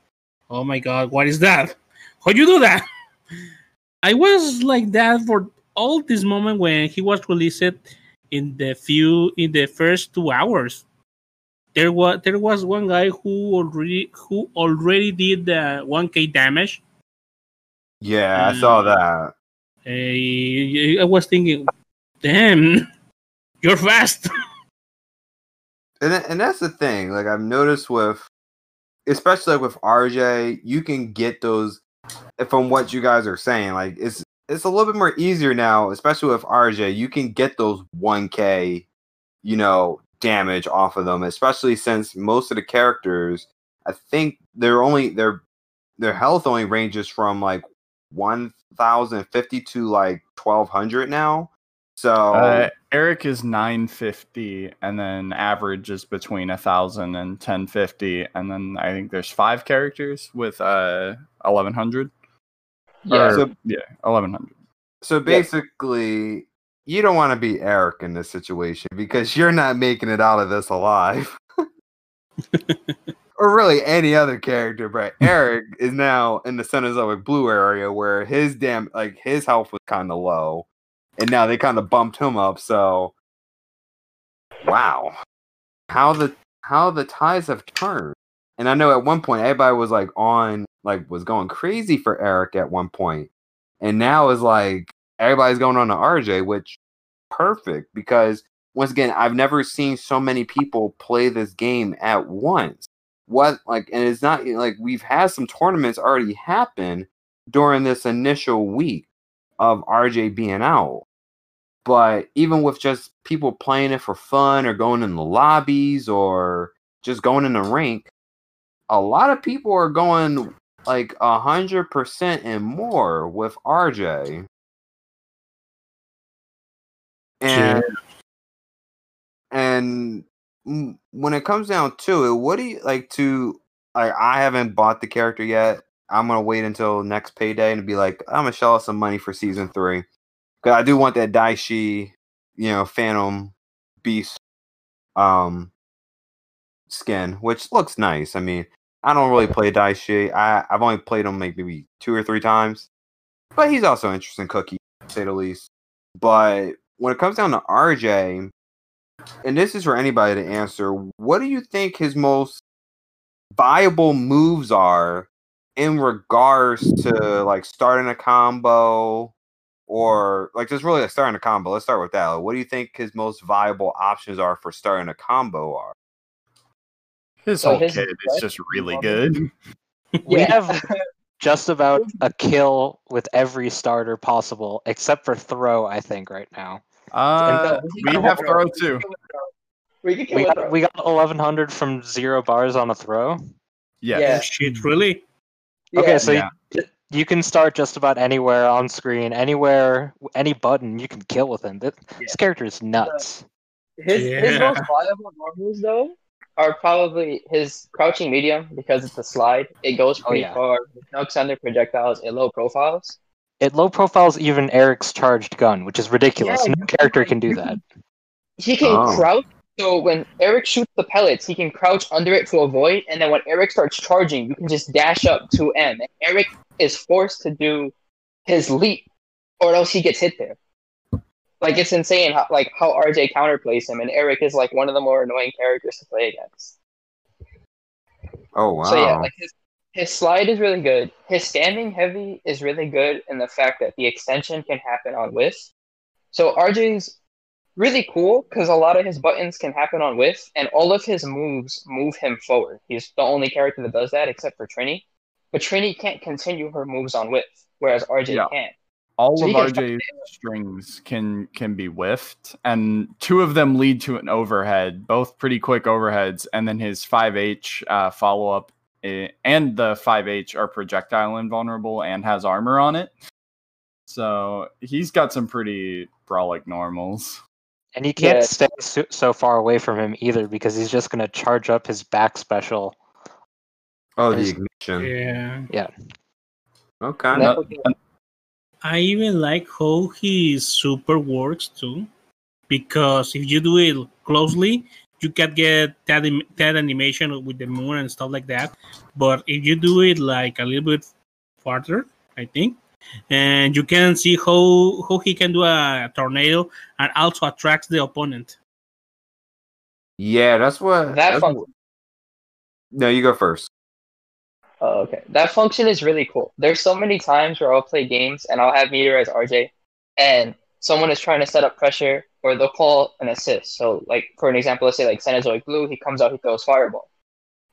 Oh my god, what is that? How'd you do that? I was like that for all this moment when he was released in the first 2 hours. There was one guy who already did the 1K damage. Yeah, I saw that. I was thinking, damn, you're fast. And that's the thing. I've noticed with, especially with RJ, you can get those from what you guys are saying. It's a little bit more easier now, especially with RJ. You can get those 1K, damage off of them. Especially since most of the characters, I think their health only ranges from 1,050 to 1,200 now. So Eric is 950, and then average is between 1,000 and 1,050, and then I think there's 5 characters with 1,100. Yeah, 1,100. So basically, you don't want to be Eric in this situation because you're not making it out of this alive, or really any other character. But Eric is now in the Cenozoic Blue area where his his health was kind of low. And now they kind of bumped him up, so wow, how the ties have turned. And I know at one point everybody was on like was going crazy for Eric at one point. And now it's like everybody's going on to RJ, which perfect, because once again, I've never seen so many people play this game at once. And it's not like we've had some tournaments already happen during this initial week of RJ being out. But even with just people playing it for fun or going in the lobbies or just going in the rink, a lot of people are going like 100% and more with RJ. And when it comes down to it, what do you like to... Like, I haven't bought the character yet. I'm going to wait until next payday and be like, I'm going to shell out some money for Season 3. Because I do want that Daishi, Phantom Beast skin, which looks nice. I mean, I don't really play Daishi. I've only played him maybe 2 or 3 times. But he's also an interesting cookie, to say the least. But when it comes down to RJ... And this is for anybody to answer. What do you think his most viable moves are in regards to like starting a combo or like just really like starting a combo? Let's start with that. Like, what do you think his most viable options are for starting a combo are? His whole kit is just really good. We have just about a kill with every starter possible, except for throw, I think, right now. We have throw too. We got 1100 from 0 bars on a throw. Yeah. Shit, really? Okay, so you can start just about anywhere on screen, anywhere, any button you can kill with him. This character is nuts. His most viable normals though are probably his crouching medium, because it's a slide. It goes pretty far. It knocks under projectiles at low profiles. At low profiles, even Eric's charged gun, which is ridiculous. No character can do that. He can crouch, so when Eric shoots the pellets, he can crouch under it to avoid, and then when Eric starts charging, you can just dash up to M. And Eric is forced to do his leap, or else he gets hit there. Like, it's insane how RJ counterplays him, and Eric is, like, one of the more annoying characters to play against. Oh, wow. So, his slide is really good. His standing heavy is really good in the fact that the extension can happen on whiff. So RJ's really cool because a lot of his buttons can happen on whiff, and all of his moves move him forward. He's the only character that does that except for Trini. But Trini can't continue her moves on whiff, whereas RJ can. All of RJ's strings can be whiffed, and 2 of them lead to an overhead, both pretty quick overheads, and then his 5H follow-up and the 5H are projectile invulnerable and has armor on it. So he's got some pretty brawlic normals. And you can't stay so far away from him either, because he's just going to charge up his back special. Oh, the ignition. Yeah. Okay. I even like how he super works too, because if you do it closely, you can get that animation with the moon and stuff like that. But if you do it like a little bit farther, I think, and you can see how he can do a tornado and also attracts the opponent. Yeah, that's what... No, you go first. Oh, okay. That function is really cool. There's so many times where I'll play games and I'll have Meteor as RJ, and someone is trying to set up pressure, or they'll call an assist. So, like, for an example, let's say, like, Cenozoic Blue, he comes out, he throws Fireball.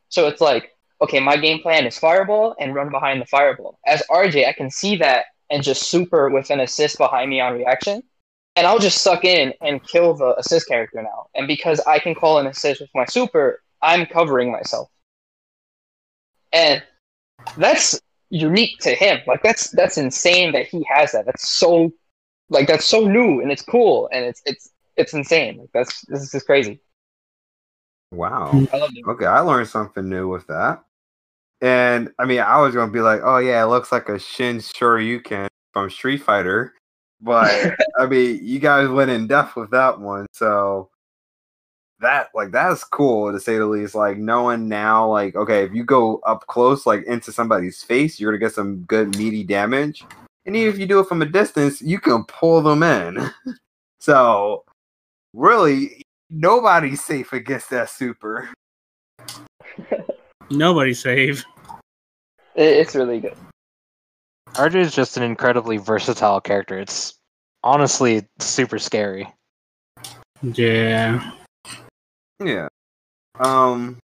So it's like, okay, my game plan is Fireball and run behind the Fireball. As RJ, I can see that and just super with an assist behind me on reaction, and I'll just suck in and kill the assist character now. And because I can call an assist with my super, I'm covering myself. And that's unique to him. Like, that's insane that he has that. That's so new, and it's cool, and it's insane. Like, this is just crazy. Wow. I love it. Okay, I learned something new with that. And I mean, I was gonna be like, oh yeah, it looks like a Shin Shoryuken from Street Fighter, but I mean, you guys went in depth with that one, so that's cool to say the least. Like, knowing now, like, okay, if you go up close, like into somebody's face, you're gonna get some good meaty damage. And even if you do it from a distance, you can pull them in. So, really, nobody's safe against that super. Nobody's safe. It's really good. RJ is just an incredibly versatile character. It's honestly super scary. Yeah. Yeah. I'm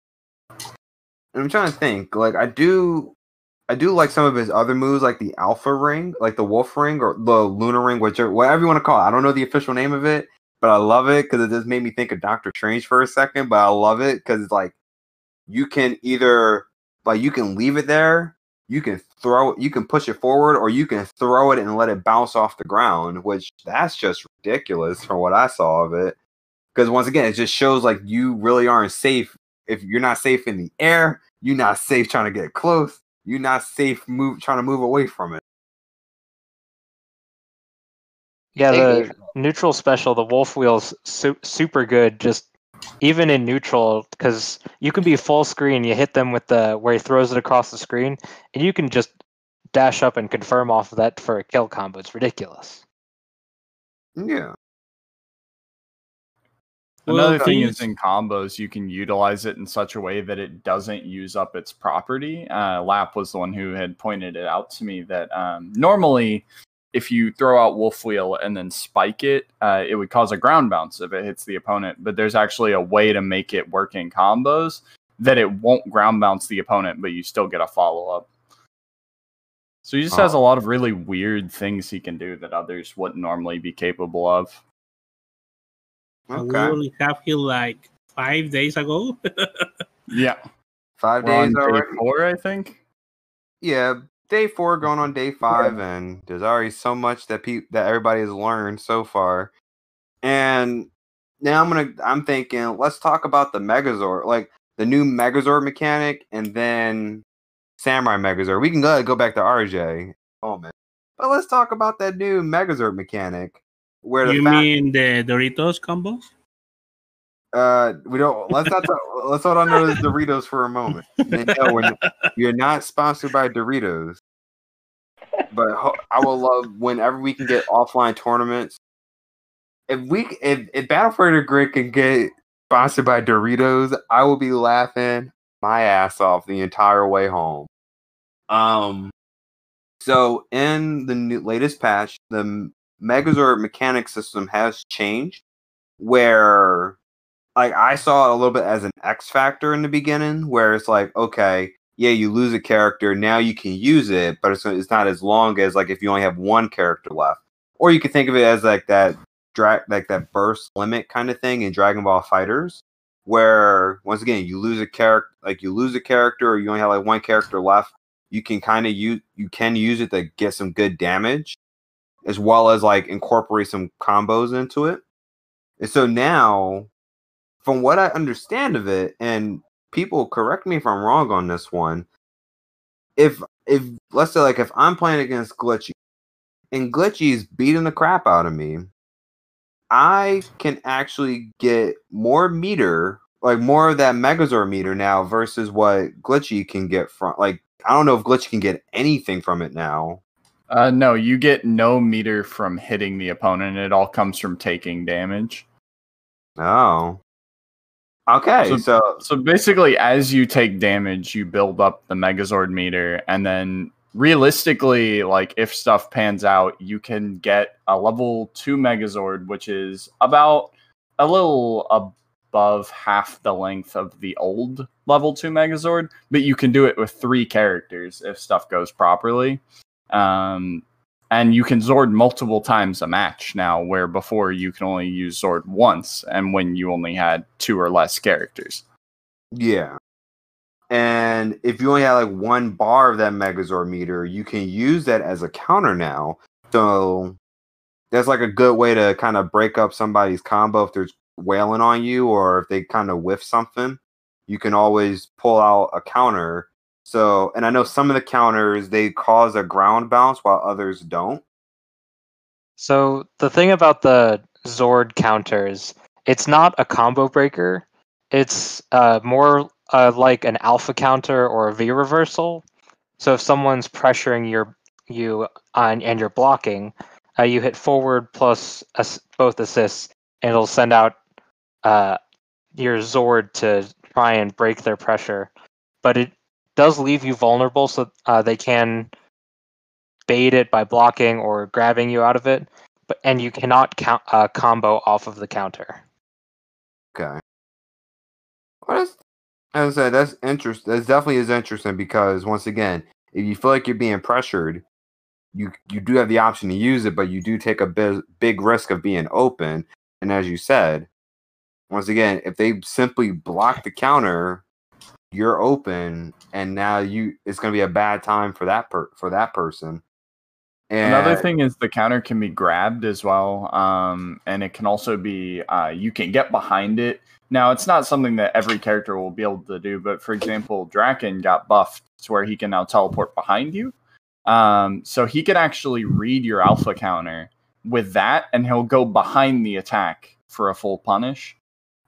trying to think. Like, I do like some of his other moves, like the Alpha Ring, like the Wolf Ring, or the Lunar Ring, whichever, whatever you want to call it. I don't know the official name of it, but I love it because it just made me think of Doctor Strange for a second. But I love it because it's like you can either you can leave it there, you can throw it, you can push it forward, or you can throw it and let it bounce off the ground. Which that's just ridiculous from what I saw of it. Because once again, it just shows like you really aren't safe if you're not safe in the air. You're not safe trying to get close. You're not safe trying to move away from it. Yeah, the neutral special, the Wolf Wheel's super good, just even in neutral, because you can be full screen, you hit them with the where he throws it across the screen, and you can just dash up and confirm off of that for a kill combo. It's ridiculous. Yeah. Another thing is in combos, you can utilize it in such a way that it doesn't use up its property. Lap was the one who had pointed it out to me that normally if you throw out Wolf Wheel and then spike it, it would cause a ground bounce if it hits the opponent. But there's actually a way to make it work in combos that it won't ground bounce the opponent, but you still get a follow-up. So he just has a lot of really weird things he can do that others wouldn't normally be capable of. Okay. I literally have him like 5 days ago. Yeah. 5 days already. Day 4, I think. Yeah, day 4 going on day 5, yeah. And there's already so much that everybody has learned so far. And now I'm thinking, let's talk about the Megazord, like the new Megazord mechanic, and then Samurai Megazord. We can go back to RJ. Oh man, but let's talk about that new Megazord mechanic. You mean the Doritos combos? We don't. Let's not. Let's hold on to those Doritos for a moment. No, you're not sponsored by Doritos, but I will love whenever we can get offline tournaments. If Battle for the Grid can get sponsored by Doritos, I will be laughing my ass off the entire way home. So in the latest patch, the Megazord mechanic system has changed, where like I saw it a little bit as an X factor in the beginning, where it's like, okay, yeah, you lose a character, now you can use it, but it's not as long as like if you only have one character left. Or you can think of it as like that burst limit kind of thing in Dragon Ball FighterZ, where once again you lose a character or you only have like one character left, you can kind of use it to get some good damage, as well as like incorporate some combos into it. And so now, from what I understand of it, and people correct me if I'm wrong on this one, if let's say like if I'm playing against Glitchy and Glitchy's beating the crap out of me, I can actually get more meter, like more of that Megazord meter now versus what Glitchy can get from, like I don't know if Glitchy can get anything from it now. No, you get no meter from hitting the opponent. It all comes from taking damage. Oh. Okay, so basically as you take damage, you build up the Megazord meter, and then realistically, like if stuff pans out, you can get a level 2 Megazord, which is about a little above half the length of the old level 2 Megazord, but you can do it with 3 characters if stuff goes properly. And you can Zord multiple times a match now, where before you can only use Zord once, and when you only had 2 or less characters. Yeah. And if you only had like one bar of that Megazord meter, you can use that as a counter now. So that's like a good way to kind of break up somebody's combo if they're wailing on you, or if they kind of whiff something, you can always pull out a counter. So, and I know some of the counters, they cause a ground bounce while others don't. So the thing about the Zord counters, it's not a combo breaker. It's more like an alpha counter or a V reversal. So if someone's pressuring you and you're blocking, you hit forward plus both assists, and it'll send out your Zord to try and break their pressure. But it does leave you vulnerable, so they can bait it by blocking or grabbing you out of it, and you cannot combo off of the counter. Okay. Well, as I said, that's interesting. That definitely is interesting because, once again, if you feel like you're being pressured, you do have the option to use it, but you do take a big risk of being open. And as you said, once again, if they simply block the counter, you're open, and now it's going to be a bad time for that person. And another thing is the counter can be grabbed as well, and it can also be you can get behind it. Now, it's not something that every character will be able to do, but for example, Drakkon got buffed to where he can now teleport behind you. So he can actually read your alpha counter with that, and he'll go behind the attack for a full punish.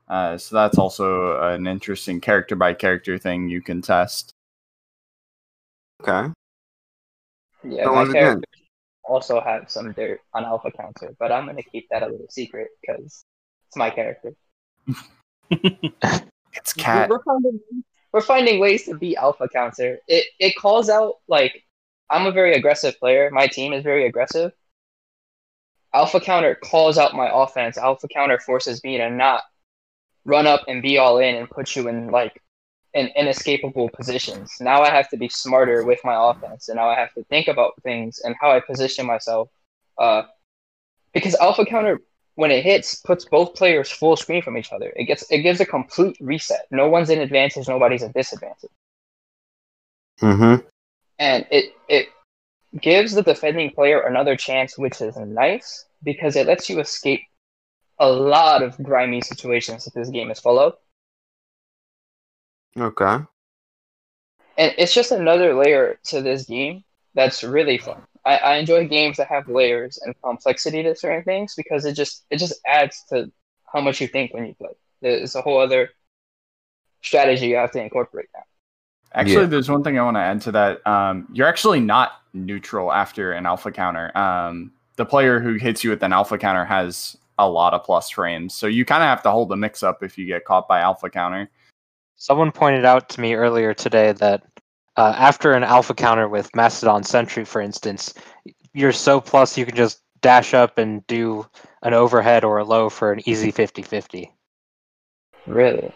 So that's also an interesting character-by-character thing you can test. Okay. Yeah, so my character also have some dirt on alpha counter, but I'm going to keep that a little secret, because it's my character. It's Cat. We're finding ways to beat alpha counter. It calls out, like, I'm a very aggressive player. My team is very aggressive. Alpha counter calls out my offense. Alpha counter forces me to not run up and be all in and put you in, like, in inescapable positions. Now I have to be smarter with my offense, and now I have to think about things and how I position myself. Because alpha counter, when it hits, puts both players full screen from each other. It gives a complete reset. No one's in advantage, nobody's at disadvantage. Mm-hmm. And it gives the defending player another chance, which is nice, because it lets you escape a lot of grimy situations that this game is full of. Okay. And it's just another layer to this game that's really fun. I enjoy games that have layers and complexity to certain things, because it just adds to how much you think when you play. There's a whole other strategy you have to incorporate now. Actually, there's one thing I want to add to that. You're actually not neutral after an alpha counter. The player who hits you with an alpha counter has a lot of plus frames, so you kind of have to hold a mix up if you get caught by alpha counter. Someone pointed out to me earlier today that after an alpha counter with Mastodon Sentry, for instance, you're so plus you can just dash up and do an overhead or a low for an easy 50-50. Really?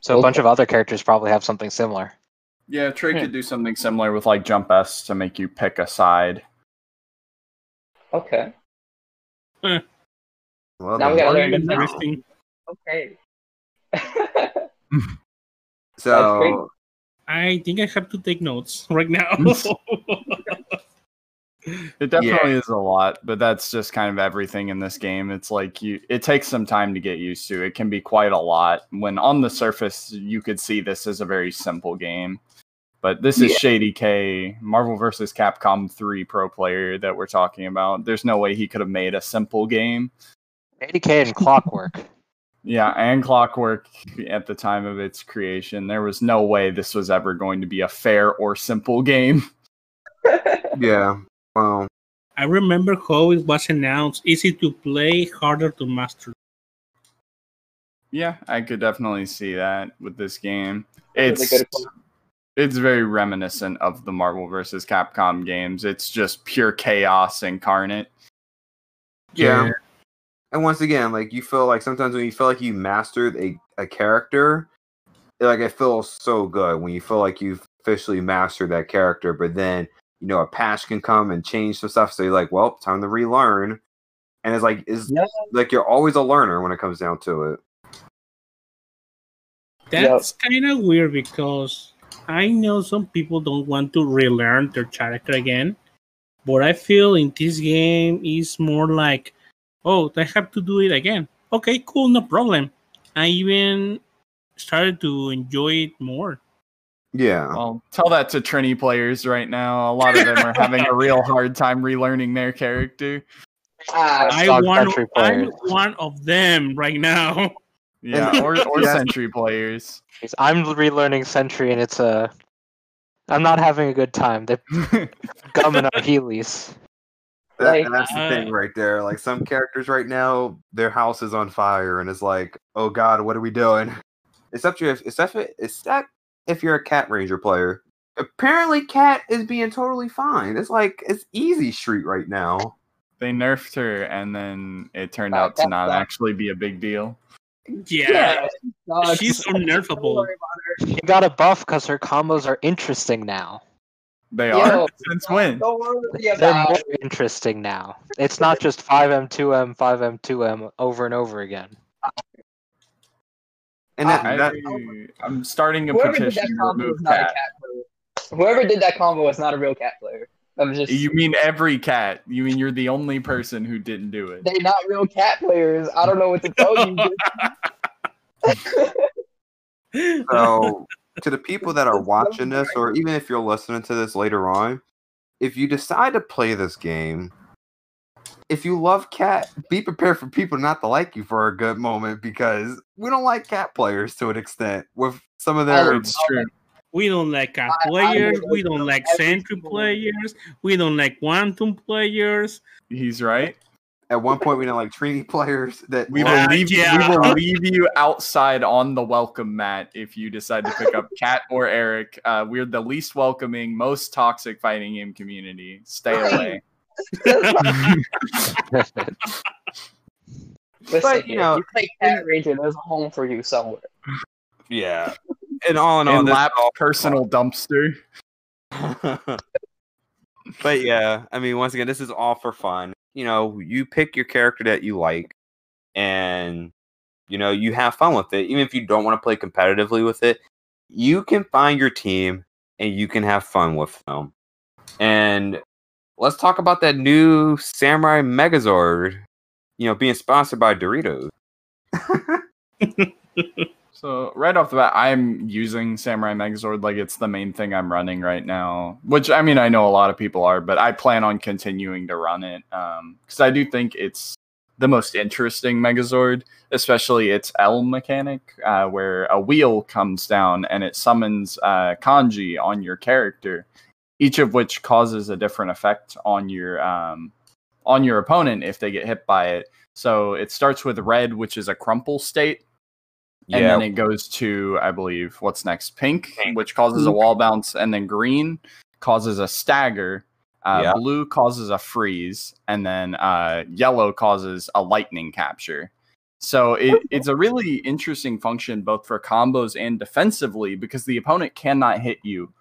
So a bunch of other characters probably have something similar. Yeah, Trey could do something similar with like Jump S to make you pick a side. Okay. Well, now we gotta learn everything. Okay. So I think I have to take notes right now. It definitely is a lot, but that's just kind of everything in this game. It's like it takes some time to get used to. It can be quite a lot. When on the surface, you could see this as a very simple game, but this is Shady K, Marvel vs. Capcom 3 pro player that we're talking about. There's no way he could have made a simple game. Shady K and Clockwork. Yeah, and Clockwork at the time of its creation. There was no way this was ever going to be a fair or simple game. Yeah, well. I remember how it was announced. Easy to play, harder to master. Yeah, I could definitely see that with this game. It's very reminiscent of the Marvel vs. Capcom games. It's just pure chaos incarnate. Yeah. And once again, like, you feel like sometimes when you feel like you mastered a character, like, it feels so good when you feel like you've officially mastered that character, but then, you know, a patch can come and change some stuff, so you're like, well, time to relearn. And it's like, like you're always a learner when it comes down to it. That's kind of weird, because I know some people don't want to relearn their character again, but I feel in this game is more like, oh, I have to do it again. Okay, cool, no problem. I even started to enjoy it more. Yeah. Well, tell that to Trini players right now. A lot of them are having a real hard time relearning their character. I'm one of them right now. Yeah, or Sentry players. I'm relearning Sentry, and I'm not having a good time. They're gumming our Heelys. And that's the thing right there. Like, some characters right now, their house is on fire, and it's like, oh god, what are we doing? Except if you're a Cat Ranger player. Apparently, Cat is being totally fine. It's like, it's easy street right now. They nerfed her, and then it turned out to not actually be a big deal. Yeah. She's so nerfable. She got a buff because her combos are interesting now. They are? Since when? They're more interesting now. It's not just 5M, 2M, 5M, 2M over and over again. And I'm starting a petition to remove Cat. Whoever did that combo was not a real Cat player. You mean every Cat. You mean you're the only person who didn't do it. They're not real Cat players. I don't know what to tell you. So, to the people that are watching this, or even if you're listening to this later on, if you decide to play this game, if you love Cat, be prepared for people not to like you for a good moment, because we don't like Cat players to an extent with some of their... It's true. We don't like Cat players. We don't like Sentry players. We don't like Quantum players. He's right. At one point, we don't like Trini players. That we will leave you outside on the welcome mat if you decide to pick up Cat or Eric. We're the least welcoming, most toxic fighting game community. Stay away. But you play Cat Ranger, there's a home for you somewhere. Yeah. And all in all, lap personal dumpster. But yeah, I mean, once again, this is all for fun. You know, you pick your character that you like, and you know, you have fun with it. Even if you don't want to play competitively with it, you can find your team and you can have fun with them. And let's talk about that new Samurai Megazord. You know, being sponsored by Doritos. So right off the bat, I'm using Samurai Megazord like it's the main thing I'm running right now, which, I mean, I know a lot of people are, but I plan on continuing to run it because I do think it's the most interesting Megazord, especially its L mechanic where a wheel comes down and it summons kanji on your character, each of which causes a different effect on your opponent if they get hit by it. So it starts with red, which is a crumple state. And then it goes to, I believe, what's next? Pink, which causes a wall bounce. And then green causes a stagger. Blue causes a freeze. And then yellow causes a lightning capture. So it's a really interesting function, both for combos and defensively, because the opponent cannot hit you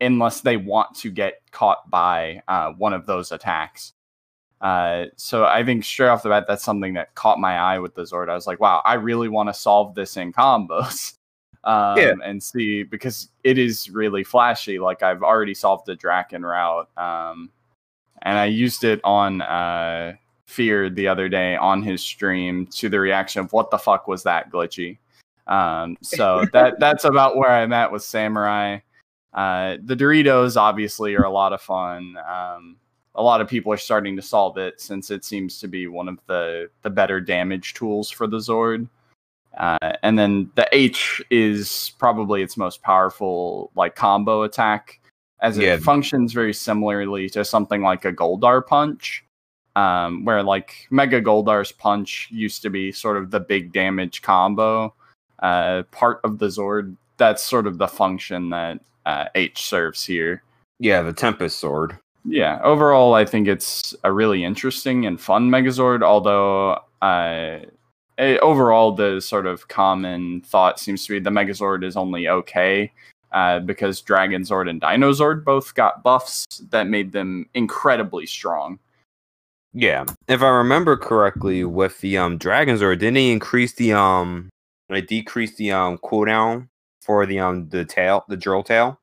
unless they want to get caught by one of those attacks. So I think straight off the bat, that's something that caught my eye with the Zord. I was like, wow, I really want to solve this in combos and see, because it is really flashy. Like, I've already solved the Drakkon route. And I used it on Fear the other day on his stream to the reaction of what the fuck was that glitchy. So that's about where I'm at with Samurai. The Doritos obviously are a lot of fun. A lot of people are starting to solve it since it seems to be one of the better damage tools for the Zord. And then the H is probably its most powerful combo attack, as it functions very similarly to something like a Goldar punch, where Mega Goldar's punch used to be sort of the big damage combo part of the Zord. That's sort of the function that H serves here. Yeah, the Tempest Zord. Yeah, overall, I think it's a really interesting and fun Megazord, although overall, the sort of common thought seems to be the Megazord is only okay because Dragon Zord and Dino Zord both got buffs that made them incredibly strong. Yeah, if I remember correctly, with the Dragon Zord, didn't he increase the decrease the cooldown for the tail, the drill tail?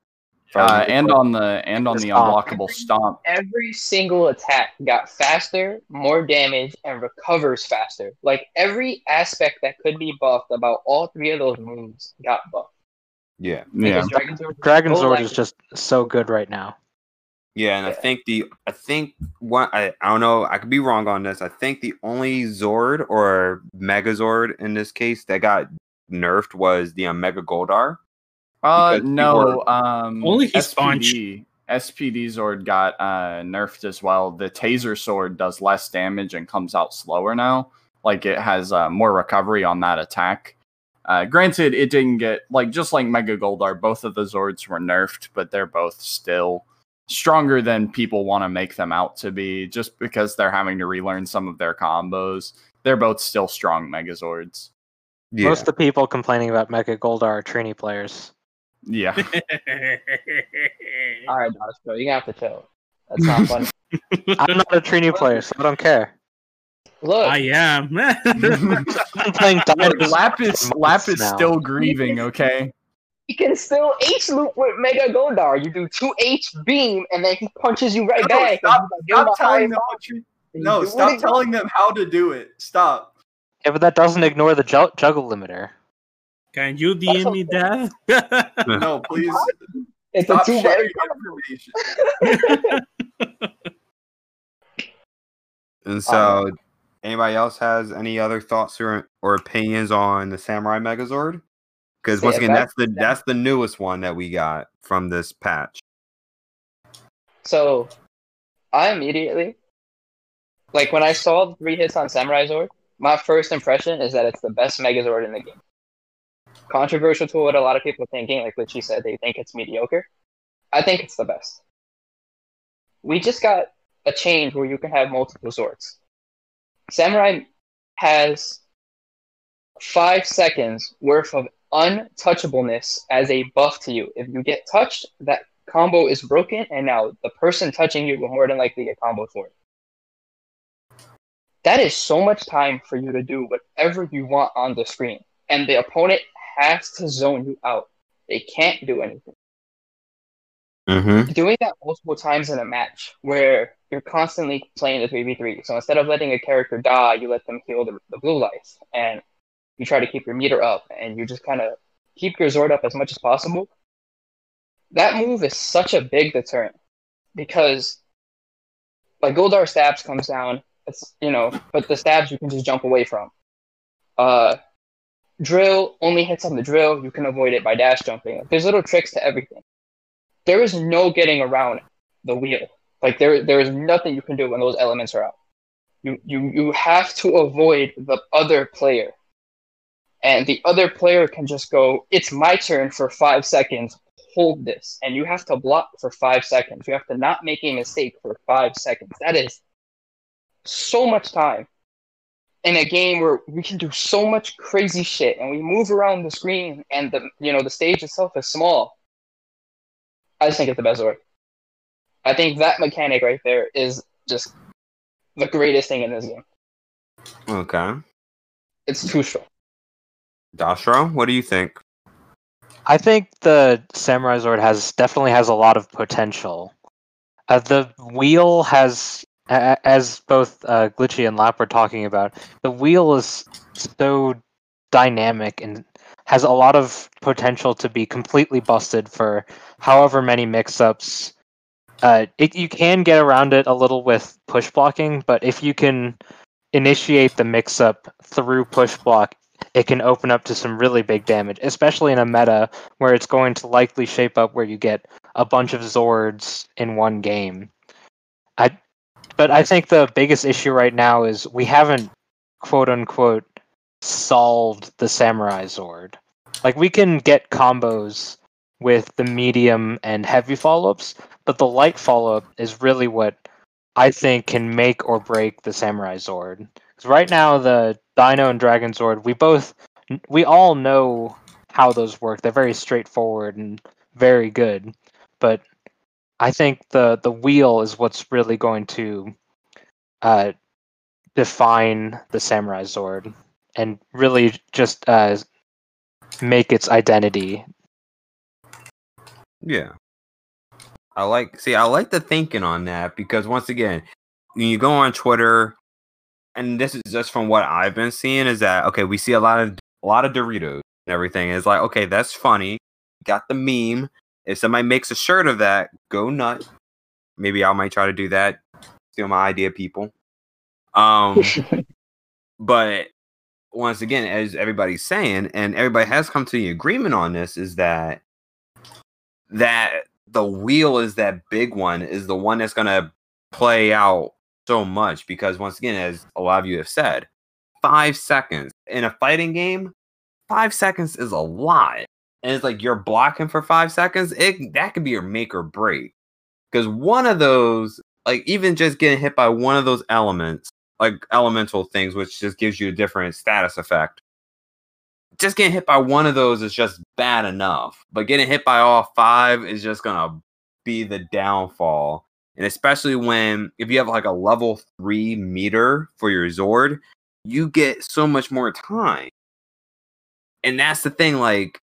And on the unblockable stomp. Every single attack got faster, more damage, and recovers faster. Like, every aspect that could be buffed about all three of those moves got buffed. Yeah. Dragon Zord is just so good right now. Yeah, and I don't know, I could be wrong on this. I think the only Zord or Megazord in this case that got nerfed was the Mega Goldar. Only his SPD Zord got nerfed as well. The Taser Sword does less damage and comes out slower now. Like, it has more recovery on that attack. Granted, it didn't get, like, just like Mega Goldar, both of the Zords were nerfed, but they're both still stronger than people want to make them out to be, just because they're having to relearn some of their combos. They're both still strong Megazords. Yeah. Most of the people complaining about Mega Goldar are Trini players. Yeah. All right, Bosco, you have to chill. That's not funny. I'm not a Trini player, so I don't care. Look, I am. I'm playing Lapis now. Still grieving. Okay. He can still H loop with Mega Goldar. You do 2H beam, and then he punches you right back. Stop telling them what you. No, stop telling them how to do it. Stop. Yeah, but that doesn't ignore the juggle limiter. Can you DM me that? No, please. It's stop a sharing information. And so, anybody else has any other thoughts or opinions on the Samurai Megazord? Because once again, that's the newest one that we got from this patch. So, I immediately, like when I saw the 3 hits on Samurai Zord, my first impression is that it's the best Megazord in the game. Controversial to what a lot of people are thinking, like what she said, they think it's mediocre. I think it's the best. We just got a change where you can have multiple Zords. Samurai has 5 seconds worth of untouchableness as a buff to you. If you get touched, that combo is broken, and now the person touching you will more than likely get combo for it. That is so much time for you to do whatever you want on the screen, and the opponent has to zone you out. They can't do anything. Mm-hmm. Doing that multiple times in a match where you're constantly playing the 3v3. So instead of letting a character die, you let them heal the blue life. And you try to keep your meter up. And you just kind of keep your Zord up as much as possible. That move is such a big deterrent. Because, like, Goldar stabs comes down. It's, you know, but the stabs you can just jump away from. Drill only hits on the drill. You can avoid it by dash jumping. There's little tricks to everything. There is no getting around the wheel. Like, there is nothing you can do when those elements are out. You have to avoid the other player. And the other player can just go, it's my turn for 5 seconds, hold this. And you have to block for 5 seconds. You have to not make a mistake for 5 seconds. That is so much time in a game where we can do so much crazy shit. And we move around the screen, and the stage itself is small. I just think it's the best Zord. I think that mechanic right there is just the greatest thing in this game. Okay. It's too strong. Dashra, what do you think? I think the Samurai Zord definitely has a lot of potential. The wheel has, as both Glitchy and Lap were talking about, the wheel is so dynamic and has a lot of potential to be completely busted for however many mix-ups. You can get around it a little with push blocking, but if you can initiate the mix-up through push block, it can open up to some really big damage, especially in a meta where it's going to likely shape up where you get a bunch of Zords in one game. But I think the biggest issue right now is we haven't, quote-unquote, solved the Samurai Zord. Like, we can get combos with the medium and heavy follow-ups, but the light follow-up is really what I think can make or break the Samurai Zord. Because right now, the Dino and Dragon Zord, we all know how those work. They're very straightforward and very good. But I think the wheel is what's really going to define the Samurai Zord. And really just make its identity. Yeah. I like the thinking on that, because once again, when you go on Twitter, and this is just from what I've been seeing, is that okay, we see a lot of Doritos and everything. And it's like, okay, that's funny. Got the meme. If somebody makes a shirt of that, go nut. Maybe I might try to do that. Steal my idea, people. But once again, as everybody's saying, and everybody has come to the agreement on this, is that the wheel is that big one, is the one that's going to play out so much. Because once again, as a lot of you have said, 5 seconds. In a fighting game, 5 seconds is a lot. And it's like you're blocking for 5 seconds. That could be your make or break. Because one of those, like even just getting hit by one of those elements, like elemental things, which just gives you a different status effect. Just getting hit by one of those is just bad enough. But getting hit by all five is just going to be the downfall. And especially when, if you have like a level 3 meter for your Zord, you get so much more time. And that's the thing, like,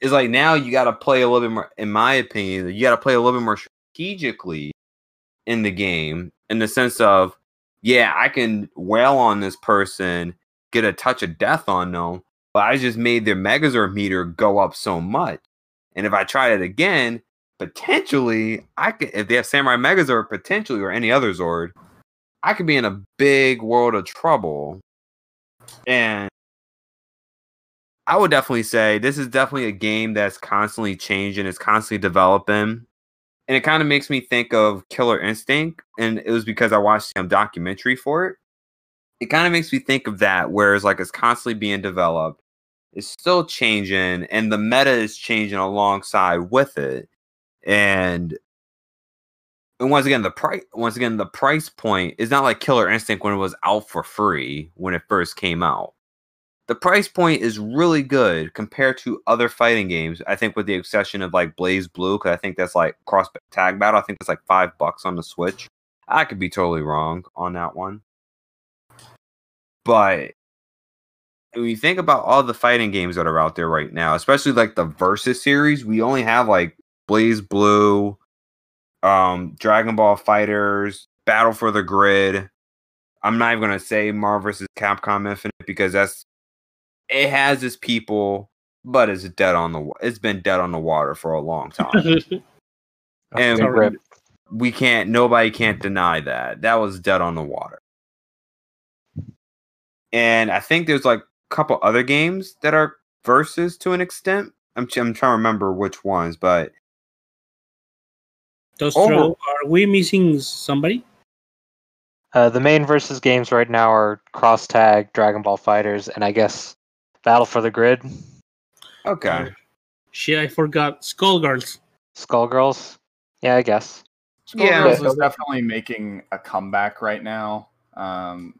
is like now you got to play a little bit more, in my opinion, you got to play a little bit more strategically in the game, in the sense of, yeah, I can wail on this person, get a touch of death on them, but I just made their Megazord meter go up so much. And if I try it again, potentially, I could, if they have Samurai Megazord, potentially, or any other Zord, I could be in a big world of trouble. And I would definitely say this is definitely a game that's constantly changing, it's constantly developing. And it kind of makes me think of Killer Instinct, and it was because I watched some documentary for it. It kind of makes me think of that, where it's like it's constantly being developed, it's still changing, and the meta is changing alongside with it. And once again the price point is not like Killer Instinct when it was out for free when it first came out. The price point is really good compared to other fighting games. I think with the exception of like Blaze Blue, because I think that's like cross tag battle. I think it's like $5 on the Switch. I could be totally wrong on that one. But when you think about all the fighting games that are out there right now, especially like the Versus series, we only have like Blaze Blue, Dragon Ball FighterZ, Battle for the Grid. I'm not even going to say Marvel vs. Capcom Infinite because that's, it has its people, but it's been dead on the water for a long time. And we can't, nobody can't deny that. That was dead on the water. And I think there's like a couple other games that are versus to an extent. I'm trying to remember which ones, but Dostro, are we missing somebody? The main versus games right now are Cross Tag, Dragon Ball FighterZ, and I guess Battle for the Grid. Okay. Shit, I forgot Skullgirls. Skullgirls? Yeah, I guess. Skullgirls is definitely making a comeback right now,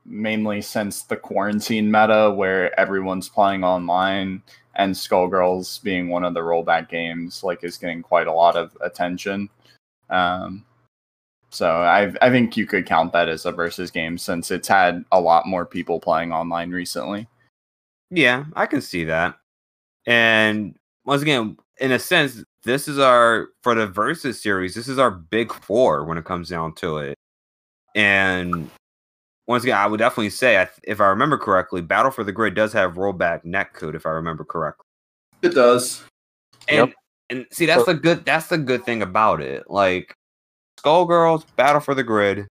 mainly since the quarantine meta where everyone's playing online, and Skullgirls being one of the rollback games, like, is getting quite a lot of attention. So I think you could count that as a versus game since it's had a lot more people playing online recently. Yeah, I can see that. And once again, in a sense, this is our, for the Versus series, this is our big 4 when it comes down to it. And once again, I would definitely say, if I remember correctly, Battle for the Grid does have rollback netcode, if I remember correctly. It does. And yep. And see, that's the good thing about it. Like, Skullgirls, Battle for the Grid,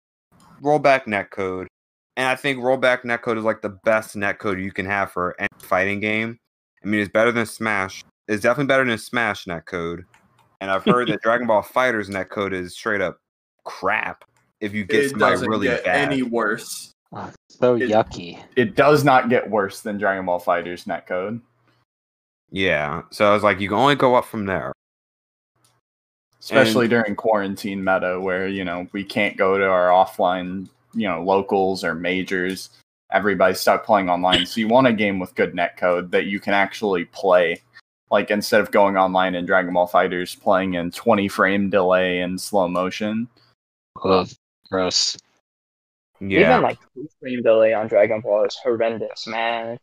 rollback netcode, and I think rollback netcode is like the best netcode you can have for any fighting game. I mean, it's better than Smash. It's definitely better than Smash netcode, and I've heard that Dragon Ball FighterZ netcode is straight up crap. If you get somebody really bad, it doesn't get any worse. Oh, so yucky. It does not get worse than Dragon Ball FighterZ netcode. Yeah, so I was like, you can only go up from there. Especially during quarantine meta where, you know, we can't go to our offline, you know, locals or majors. Everybody's stuck playing online. So you want a game with good netcode that you can actually play. Like, instead of going online in Dragon Ball FighterZ, playing in 20-frame delay and slow motion. Ugh, gross. Yeah. Even, like, 20-frame delay on Dragon Ball is horrendous, man.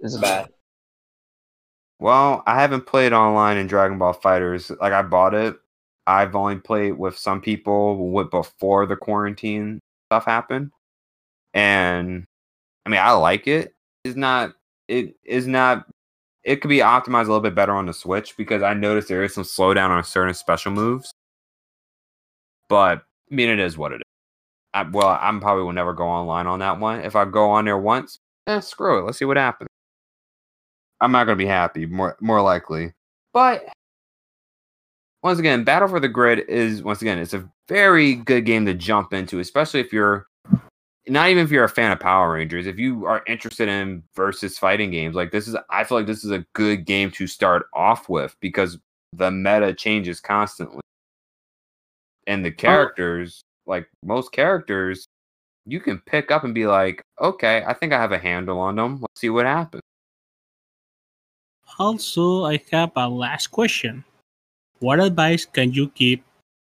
It's bad. Well, I haven't played online in Dragon Ball FighterZ. Like, I bought it. I've only played with some people before the quarantine stuff happened. And, I mean, I like it. It could be optimized a little bit better on the Switch because I noticed there is some slowdown on certain special moves. But, I mean, it is what it is. I probably will never go online on that one. If I go on there once, screw it. Let's see what happens. I'm not going to be happy, more likely. But, once again, Battle for the Grid is, once again, it's a very good game to jump into, especially if you're not even if you're a fan of Power Rangers, if you are interested in versus fighting games, like this is, I feel like this is a good game to start off with because the meta changes constantly. And the characters, like most characters, you can pick up and be like, okay, I think I have a handle on them. Let's see what happens. Also, I have a last question. What advice can you give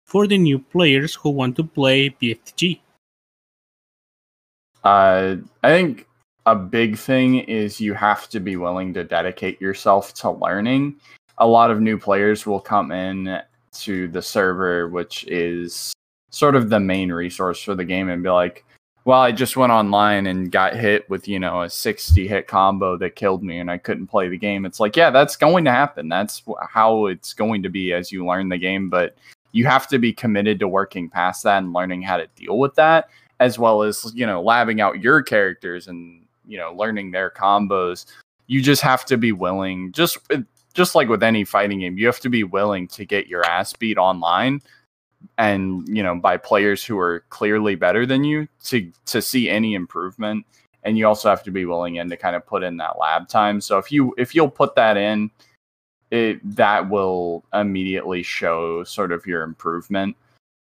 for the new players who want to play BFG? I think a big thing is you have to be willing to dedicate yourself to learning. A lot of new players will come in to the server, which is sort of the main resource for the game, and be like, well, I just went online and got hit with, you know, a 60-hit combo that killed me and I couldn't play the game. It's like, yeah, that's going to happen. That's how it's going to be as you learn the game, but you have to be committed to working past that and learning how to deal with that, as well as, you know, labbing out your characters and, you know, learning their combos. You just have to be willing, just like with any fighting game, you have to be willing to get your ass beat online and, you know, by players who are clearly better than you to see any improvement. And you also have to be willing to kind of put in that lab time. So if you'll put that in, that will immediately show sort of your improvement,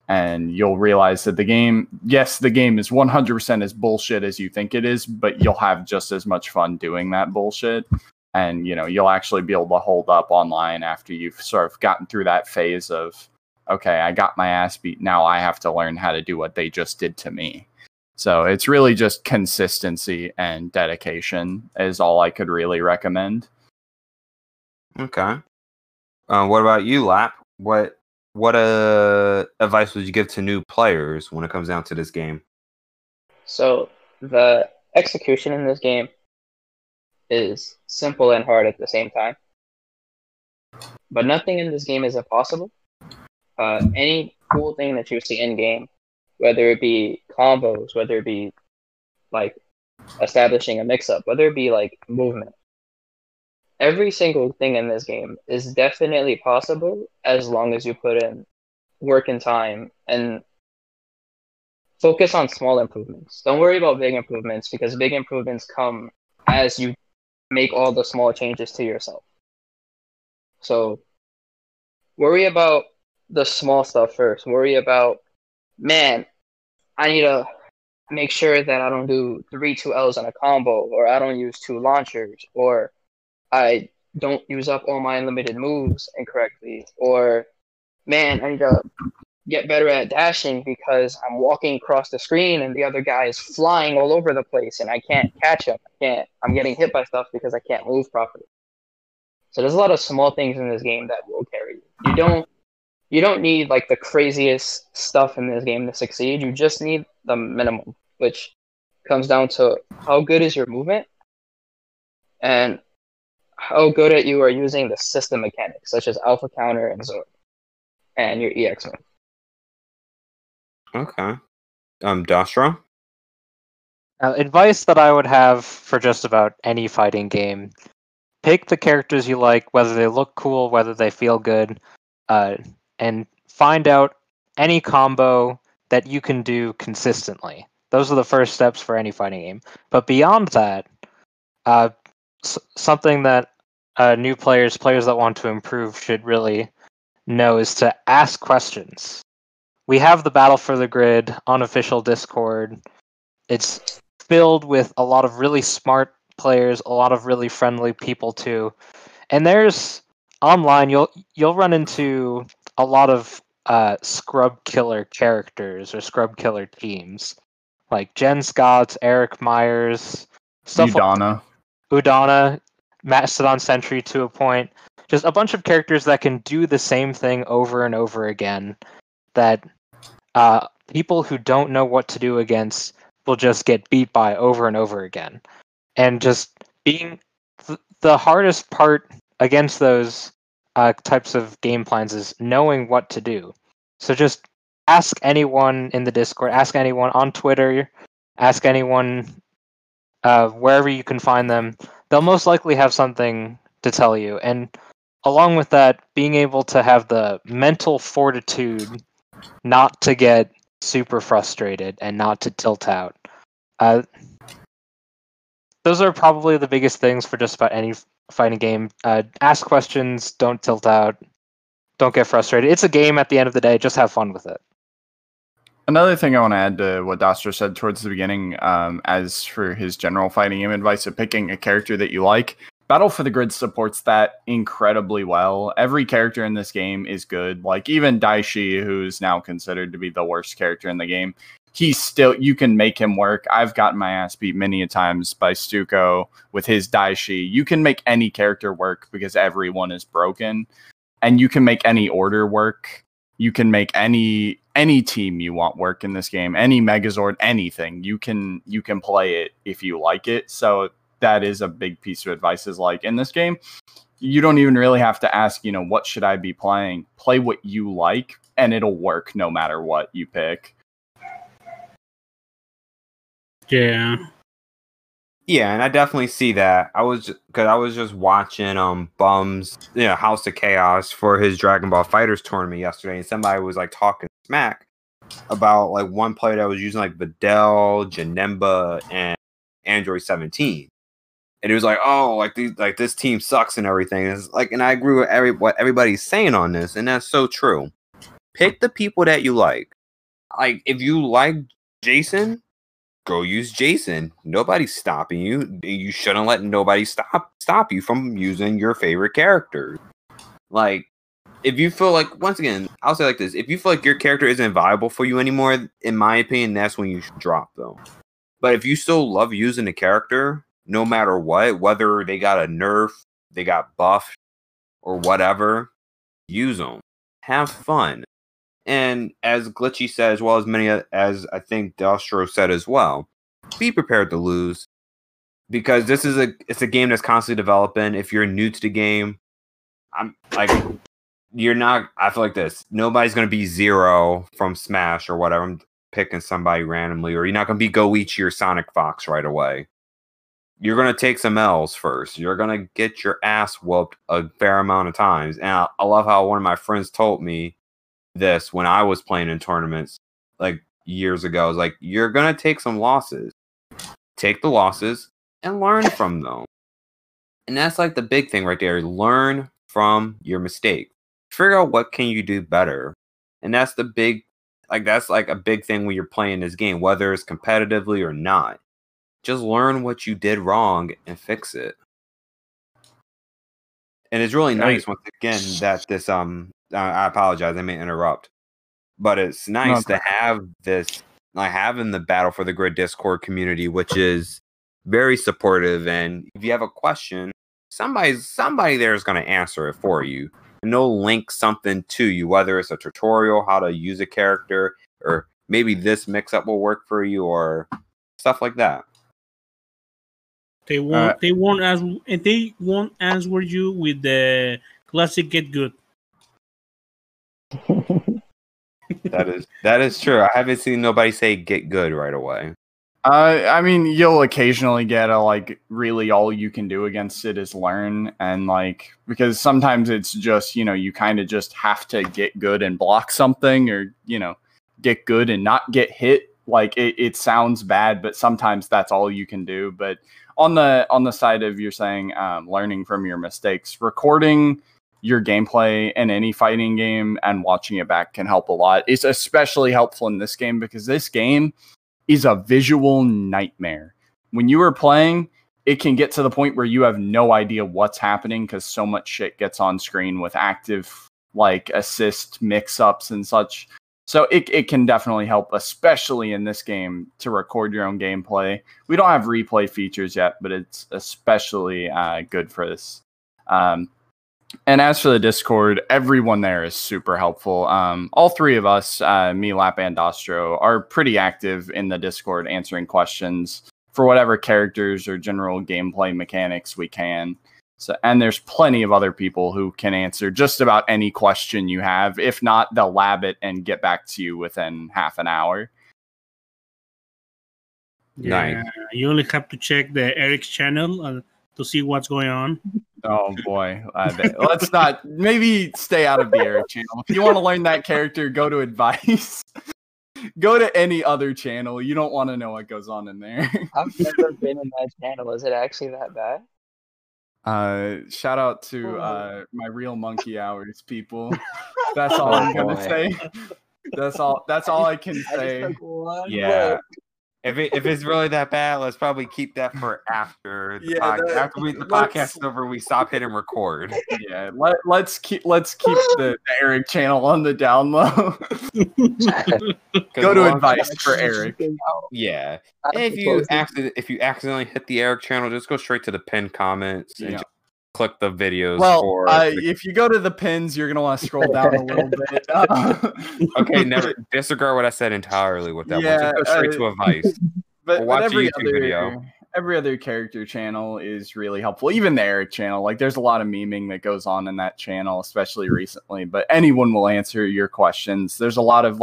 and you'll realize that the game, yes, the game is 100% as bullshit as you think it is, but you'll have just as much fun doing that bullshit. And, you know, you'll actually be able to hold up online after you've sort of gotten through that phase of, okay, I got my ass beat. Now I have to learn how to do what they just did to me. So it's really just consistency and dedication is all I could really recommend. Okay. What about you, Lap? What advice would you give to new players when it comes down to this game? So the execution in this game is simple and hard at the same time. But nothing in this game is impossible. Any cool thing that you see in game, whether it be combos, whether it be like establishing a mix-up, whether it be like movement, every single thing in this game is definitely possible as long as you put in work and time and focus on small improvements. Don't worry about big improvements, because big improvements come as you make all the small changes to yourself. So worry about the small stuff first. Worry about, man, I need to make sure that I don't do 3 2Ls on a combo, or I don't use 2 launchers, or I don't use up all my unlimited moves incorrectly, or, man, I need to get better at dashing because I'm walking across the screen and the other guy is flying all over the place and I can't catch him. I'm getting hit by stuff because I can't move properly. So there's a lot of small things in this game that will carry you. You don't need like the craziest stuff in this game to succeed. You just need the minimum, which comes down to how good is your movement and how good at you are using the system mechanics, such as Alpha Counter and Zord and your EX move. Okay. Dasra? Advice that I would have for just about any fighting game. Pick the characters you like, whether they look cool, whether they feel good, and find out any combo that you can do consistently. Those are the first steps for any fighting game. But beyond that, something that new players that want to improve should really know is to ask questions. We have the Battle for the Grid unofficial Discord. It's filled with a lot of really smart players, a lot of really friendly people too. And there's online, you'll run into a lot of scrub killer characters or scrub killer teams, like Jen Scott's, Eric Myers, stuff. Udana, Mastodon Sentry to a point. Just a bunch of characters that can do the same thing over and over again, that people who don't know what to do against will just get beat by over and over again. And just being the hardest part against those types of game plans is knowing what to do. So just ask anyone in the Discord, ask anyone on Twitter, ask anyone wherever you can find them. They'll most likely have something to tell you. And along with that, being able to have the mental fortitude not to get super frustrated and not to tilt out. Those are probably the biggest things for just about any fighting game. Ask questions, don't tilt out, don't get frustrated. It's a game at the end of the day, just have fun with it. Another thing I want to add to what Doster said towards the beginning, as for his general fighting game advice of picking a character that you like, Battle for the Grid supports that incredibly well. Every character in this game is good. Like, even Daishi, who's now considered to be the worst character in the game, he's still, you can make him work. I've gotten my ass beat many a times by Stuko with his Daishi. You can make any character work because everyone is broken. And you can make any order work. You can make any team you want work in this game. Any Megazord, anything. You can play it if you like it. So that is a big piece of advice, is like, in this game, you don't even really have to ask, you know, what should I be playing? Play what you like, and it'll work no matter what you pick. Yeah. Yeah, and I definitely see that. I was just watching Bum's, you know, House of Chaos for his Dragon Ball FighterZ tournament yesterday, and somebody was like talking smack about like one player that was using like Videl, Janemba, and Android 17. And it was like, oh, like these, like this team sucks and everything. And it's like, and I agree with what everybody's saying on this, and that's so true. Pick the people that you like. Like, if you like Jason, go use Jason. Nobody's stopping you. You shouldn't let nobody stop you from using your favorite character. Like, if you feel like, once again, I'll say like this: if you feel like your character isn't viable for you anymore, in my opinion, that's when you should drop them. But if you still love using a character, no matter what, whether they got a nerf, they got buffed, or whatever, use them. Have fun. And as Glitchy said, as well as many, as I think Delstro said as well, be prepared to lose. Because this is it's a game that's constantly developing. If you're new to the game, I feel like this. Nobody's going to be Zero from Smash or whatever. I'm picking somebody randomly. Or you're not going to be Goichi or Sonic Fox right away. You're going to take some L's first. You're going to get your ass whooped a fair amount of times. And I love how one of my friends told me this when I was playing in tournaments like years ago. It's like, you're going to take some losses. Take the losses and learn from them. And that's like the big thing right there. Learn from your mistake. Figure out what can you do better. And that's the big, like, that's like a big thing when you're playing this game, whether it's competitively or not. Just learn what you did wrong and fix it. And it's really nice, once again, that this I apologize, I may interrupt. But it's nice to have this, like, having the Battle for the Grid Discord community, which is very supportive. And if you have a question, somebody there is going to answer it for you. And they'll link something to you, whether it's a tutorial, how to use a character, or maybe this mix-up will work for you, or stuff like that. They won't answer you with the classic "get good." That is true. I haven't seen nobody say "get good" right away. I mean, you'll occasionally get a, like, really all you can do against it is learn, and like, because sometimes it's just, you know, you kind of just have to get good and block something, or, you know, get good and not get hit. Like, it sounds bad, but sometimes that's all you can do. But on the side of you're saying learning from your mistakes, recording your gameplay in any fighting game and watching it back can help a lot. It's especially helpful in this game because this game is a visual nightmare. When you are playing, it can get to the point where you have no idea what's happening because so much shit gets on screen with active, like, assist mix-ups and such. So it can definitely help, especially in this game, to record your own gameplay. We don't have replay features yet, but it's especially good for this. And as for the Discord, everyone there is super helpful. All three of us, me, Lap, and Dostro, are pretty active in the Discord, answering questions for whatever characters or general gameplay mechanics we can. So, and there's plenty of other people who can answer just about any question you have. If not, they'll lab it and get back to you within half an hour. Yeah, nice. You only have to check the Eric's channel to see what's going on. Oh, boy. Let's not. Maybe stay out of the Eric channel. If you want to learn that character, go to advice. Go to any other channel. You don't want to know what goes on in there. I've never been in that channel. Is it actually that bad? Shout out to my Real Monkey Hours people. That's all I'm gonna say. That's all I can say. Yeah. If it's really that bad, let's probably keep that for after the podcast. After the podcast is over, we stop hitting record. Yeah, let's keep the Eric channel on the down low. Go to advice for Eric. Yeah, and if you accidentally hit the Eric channel, just go straight to the pinned comments and just click the videos. Well, if you go to the pins, you're gonna want to scroll down a little bit. Okay, never disregard what I said entirely with that one. Just go straight to advice. But watch a YouTube video. Every other character channel is really helpful. Even the Eric channel, like there's a lot of memeing that goes on in that channel, especially recently. But anyone will answer your questions. There's a lot of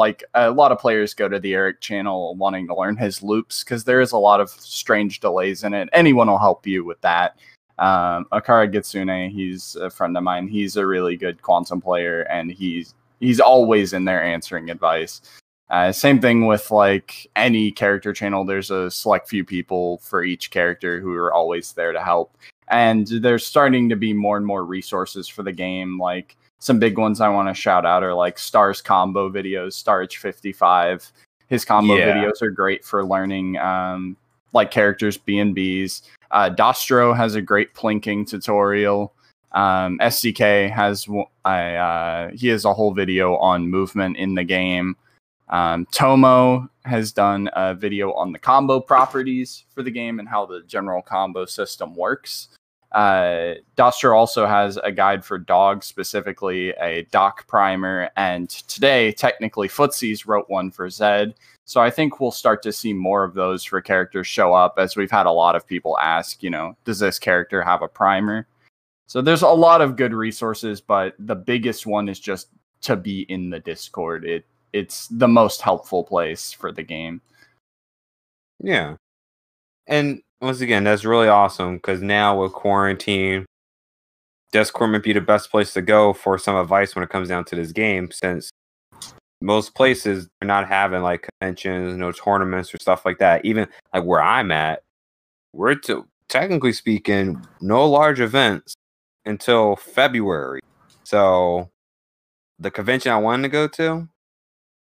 players go to the Eric channel wanting to learn his loops because there is a lot of strange delays in it. Anyone will help you with that. Akara Gitsune, he's a friend of mine. He's a really good Quantum player, and he's always in there answering advice. Same thing with like any character channel. There's a select few people for each character who are always there to help. And there's starting to be more and more resources for the game. Like some big ones I want to shout out are like Star's combo videos, Starch55. His combo videos are great for learning like characters B&Bs. Dostro has a great plinking tutorial. SDK has a whole video on movement in the game. Tomo has done a video on the combo properties for the game and how the general combo system works. Dostro also has a guide for dogs, specifically a doc primer. And today, technically, Footsies wrote one for Zed. So I think we'll start to see more of those for characters show up, as we've had a lot of people ask, does this character have a primer? So there's a lot of good resources, but the biggest one is just to be in the Discord. It's the most helpful place for the game. Yeah. And once again, that's really awesome because now with quarantine, Discord might be the best place to go for some advice when it comes down to this game, since most places are not having like conventions, no tournaments or stuff like that. Even like where I'm at, we're technically speaking, no large events until February. So the convention I wanted to go to,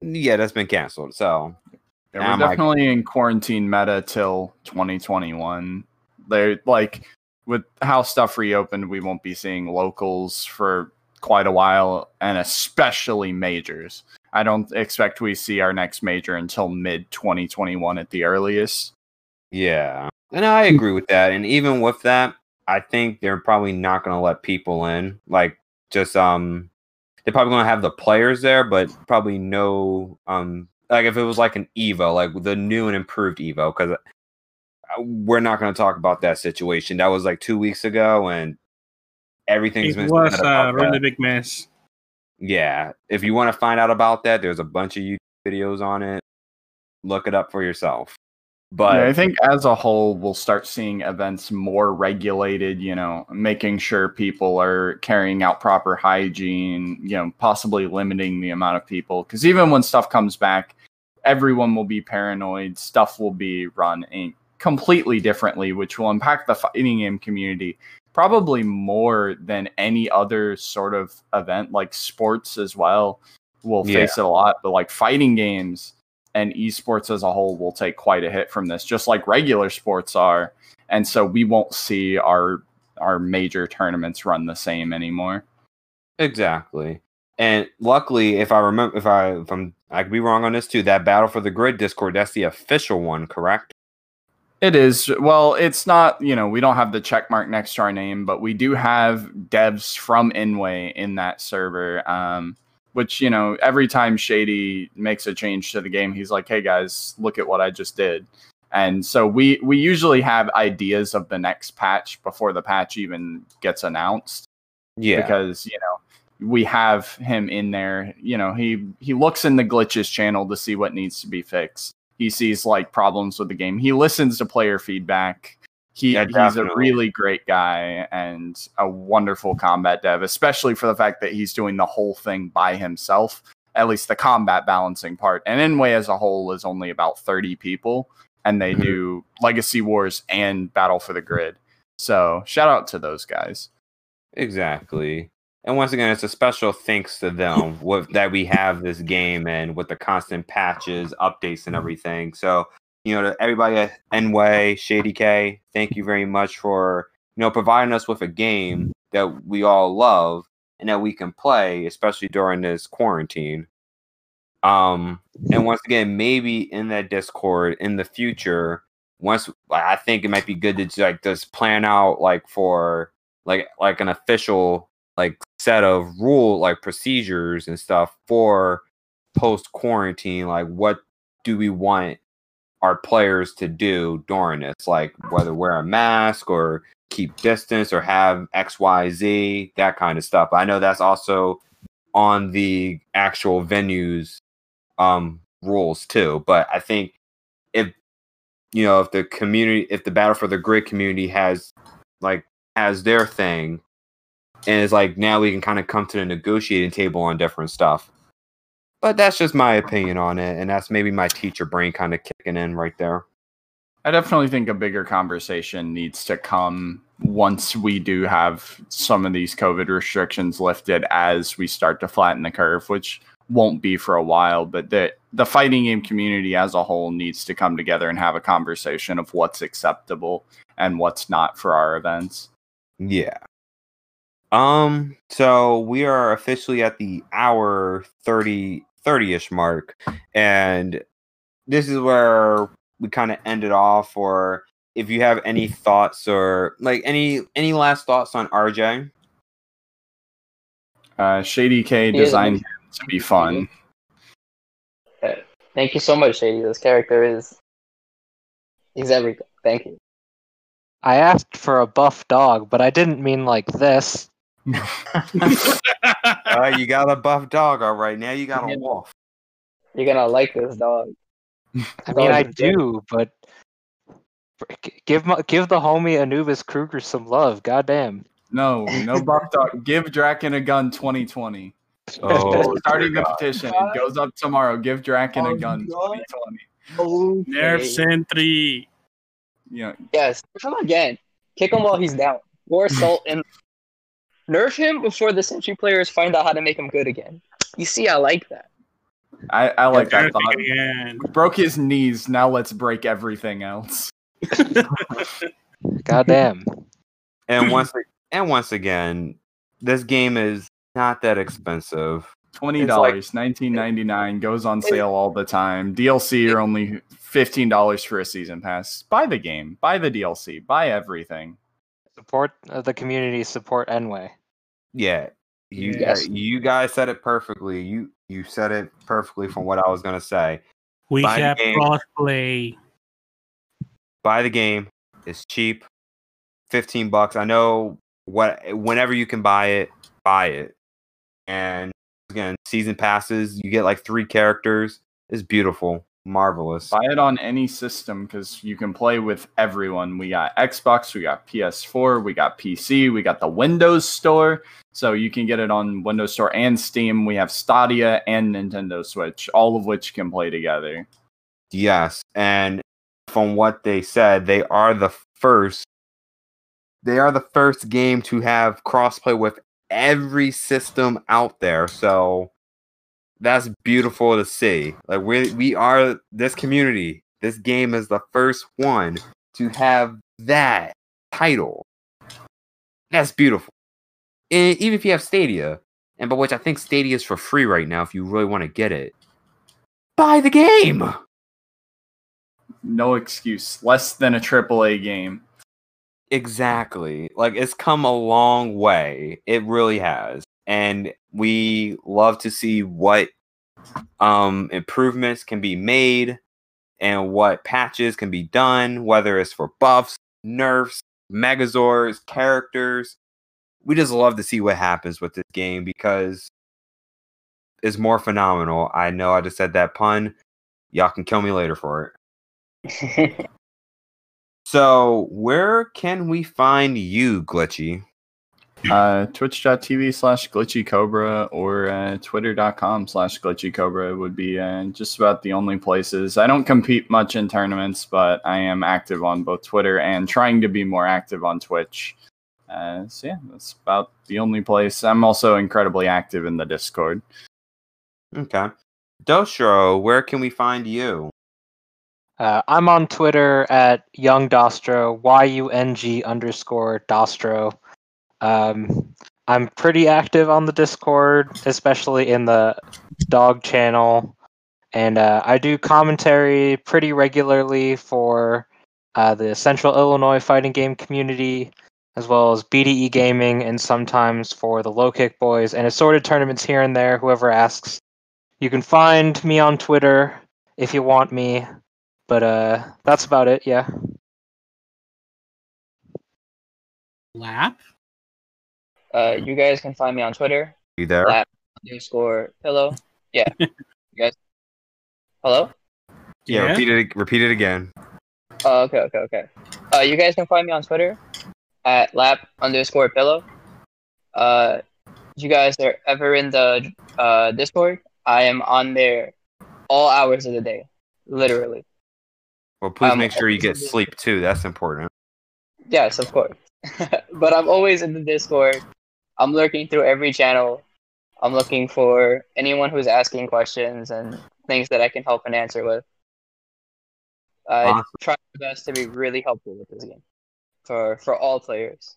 that's been canceled. So yeah, we're definitely in quarantine meta till 2021. They're like, with how stuff reopened, we won't be seeing locals for quite a while, and especially majors. I don't expect we see our next major until mid-2021 at the earliest. Yeah, and I agree with that. And even with that, I think they're probably not going to let people in. Like, just, they're probably going to have the players there, but probably no, like, if it was like an EVO, like the new and improved EVO, because we're not going to talk about that situation. That was like 2 weeks ago, and everything's been... It was a really big mess. Yeah, if you want to find out about that, there's a bunch of YouTube videos on it. Look it up for yourself. But I think as a whole, we'll start seeing events more regulated, making sure people are carrying out proper hygiene, possibly limiting the amount of people. Because even when stuff comes back, everyone will be paranoid. Stuff will be run completely differently, which will impact the fighting game community probably more than any other sort of event. Like sports as well will face it a lot, but like fighting games and esports as a whole will take quite a hit from this, just like regular sports are. And so we won't see our major tournaments run the same anymore. Exactly. And luckily, if I remember, I could be wrong on this too, that Battle for the Grid Discord, that's the official one, correct? It is. Well, it's not, we don't have the check mark next to our name, but we do have devs from Inway in that server, which, every time Shady makes a change to the game, he's like, hey, guys, look at what I just did. And so we usually have ideas of the next patch before the patch even gets announced. Yeah, because, we have him in there. He looks in the glitches channel to see what needs to be fixed. He sees like problems with the game. He listens to player feedback. He's a really great guy and a wonderful combat dev, especially for the fact that he's doing the whole thing by himself. at least the combat balancing part. And Inoue as a whole is only about 30 people, and they do Legacy Wars and Battle for the Grid. So shout out to those guys. Exactly. And once again, it's a special thanks to them that we have this game and with the constant patches, updates, and everything. So, you know, to everybody at Inoue, Shady K, thank you very much for, you know, providing us with a game that we all love and that we can play, especially during this quarantine. And once again, maybe in that Discord in the future, I think it might be good to just plan out for an official set of rule procedures and stuff for post quarantine. Like, what do we want our players to do during this? Like, whether wear a mask or keep distance or have XYZ, that kind of stuff. I know that's also on the actual venues rules too. But I think if the community, if the Battle for the Grid community has their thing, and it's now we can kind of come to the negotiating table on different stuff. But that's just my opinion on it, and that's maybe my teacher brain kind of kicking in right there. I definitely think a bigger conversation needs to come once we do have some of these COVID restrictions lifted, as we start to flatten the curve, which won't be for a while. But the fighting game community as a whole needs to come together and have a conversation of what's acceptable and what's not for our events. Yeah. So we are officially at the hour 30-ish mark, and this is where we kind of end it off. Or if you have any thoughts or any last thoughts on RJ, Shady K designed him to be fun. Thank you so much, Shady. This character is everything. Thank you. I asked for a buff dog, but I didn't mean like this. You got a buff dog, all right. Now you got a wolf. You're gonna like this dog. I mean, I do, but give the homie Anubis Kruger some love. Goddamn. No buff dog. Give Drakkon a gun 2020. Oh, starting a petition. It goes up tomorrow. Give Drakkon a gun 2020. Nerf Sentry. Yeah. Yes. Come again. Kick him while he's down. Or assault him. Nerf him before the Sentry players find out how to make him good again. You see, I like that. I like that thought. Again. We broke his knees. Now let's break everything else. Goddamn. And once again, this game is not that expensive. $20, $19.99. Goes on sale all the time. DLC are only $15 for a season pass. Buy the game. Buy the DLC. Buy everything. Support the community. Support Inoue. Yeah. You guys said it perfectly. You said it perfectly from what I was going to say. We have crossplay. Buy the game. It's cheap. $15. I know whenever you can buy it, buy it. And again, season passes, you get 3 characters. It's beautiful. Marvelous. Buy it on any system, because you can play with everyone. We got Xbox, we got PS4, we got PC, we got the Windows Store, so you can get it on Windows Store and Steam. We have Stadia and Nintendo Switch, all of which can play together. Yes, and from what they said, they are the first game to have crossplay with every system out there. So that's beautiful to see. We are this community. This game is the first one to have that title. That's beautiful. And even if you have Stadia, and by which I think Stadia is for free right now, if you really want to get it, buy the game. No excuse. Less than a AAA game. Exactly. It's come a long way. It really has. And we love to see what improvements can be made and what patches can be done, whether it's for buffs, nerfs, Megazords, characters. We just love to see what happens with this game, because it's more phenomenal. I know I just said that pun. Y'all can kill me later for it. So where can we find you, Glitchy? Twitch.tv/GlitchyCobra or Twitter.com/GlitchyCobra would be just about the only places. I don't compete much in tournaments, but I am active on both Twitter and trying to be more active on Twitch. So yeah, that's about the only place. I'm also incredibly active in the Discord. Okay. Dostro, where can we find you? I'm on Twitter at Young Dostro, YUNG_Dostro. I'm pretty active on the Discord, especially in the dog channel, and I do commentary pretty regularly for the Central Illinois fighting game community, as well as BDE Gaming, and sometimes for the Low Kick Boys, and assorted tournaments here and there, whoever asks. You can find me on Twitter if you want me, but that's about it, yeah. Lap? You guys can find me on Twitter. You there? @_pillow. Yeah. You guys. Hello? Yeah. Repeat it again. Okay. You guys can find me on Twitter at @lap_pillow. If you guys are ever in the Discord, I am on there all hours of the day, literally. Well, please make sure you get sleep too. That's important. Yes, of course. But I'm always in the Discord. I'm lurking through every channel. I'm looking for anyone who's asking questions and things that I can help and answer with. I try my best to be really helpful with this game for all players.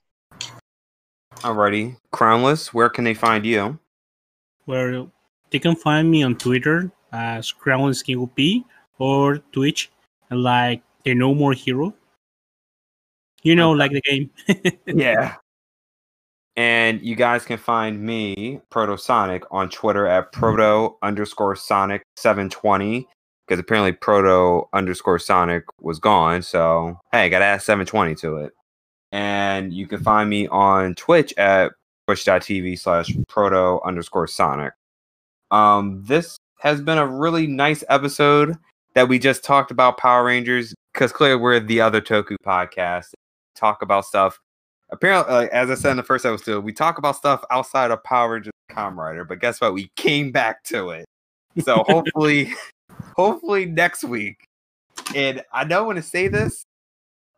Alrighty, Crownless, where can they find you? Well, they can find me on Twitter as CrownlessKingOP or Twitch, like the No More Hero. You know, like the game. Yeah. And you guys can find me, Proto Sonic, on Twitter at Proto_Sonic720. Because apparently Proto_Sonic was gone. So, hey, got to add 720 to it. And you can find me on Twitch at twitch.tv/Proto_Sonic. This has been a really nice episode that we just talked about Power Rangers. Because clearly we're the other Toku podcast. Talk about stuff. Apparently, as I said in the first episode, we talk about stuff outside of Power Rangers and Kamen Rider, but guess what? We came back to it. So hopefully next week. And I don't want to say this,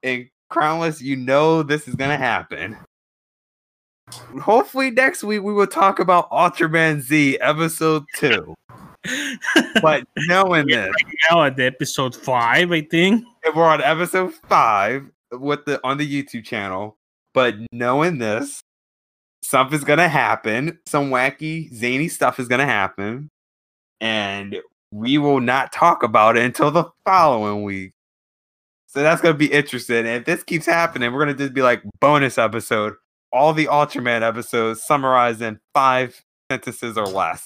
and Crownless, you know this is going to happen. Hopefully next week we will talk about Ultraman Z Episode 2. But knowing this, right now at episode 5, I think. And we're on episode 5. On the YouTube channel, but knowing this, something's gonna happen. Some wacky, zany stuff is gonna happen, and we will not talk about it until the following week. So that's gonna be interesting. And if this keeps happening, we're gonna just be like bonus episode, all the Ultraman episodes summarized in 5 sentences or less.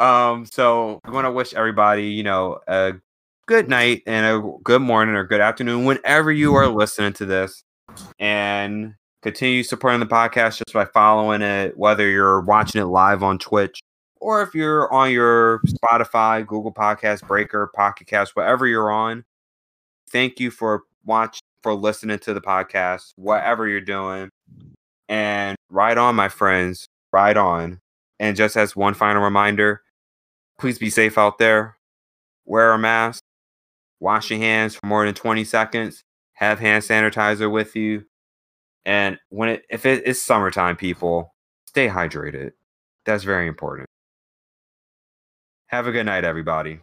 So I want to wish everybody, a good night and a good morning or good afternoon whenever you are listening to this, and continue supporting the podcast just by following it, whether you're watching it live on Twitch or if you're on your Spotify, Google Podcasts, Breaker, Pocket Cast, wherever you're on. Thank you for listening to the podcast, whatever you're doing, and ride on, my friends, ride on. And just as one final reminder, please be safe out there. Wear a mask. Wash your hands for more than 20 seconds. Have hand sanitizer with you. And if it is summertime, people, stay hydrated. That's very important. Have a good night, everybody.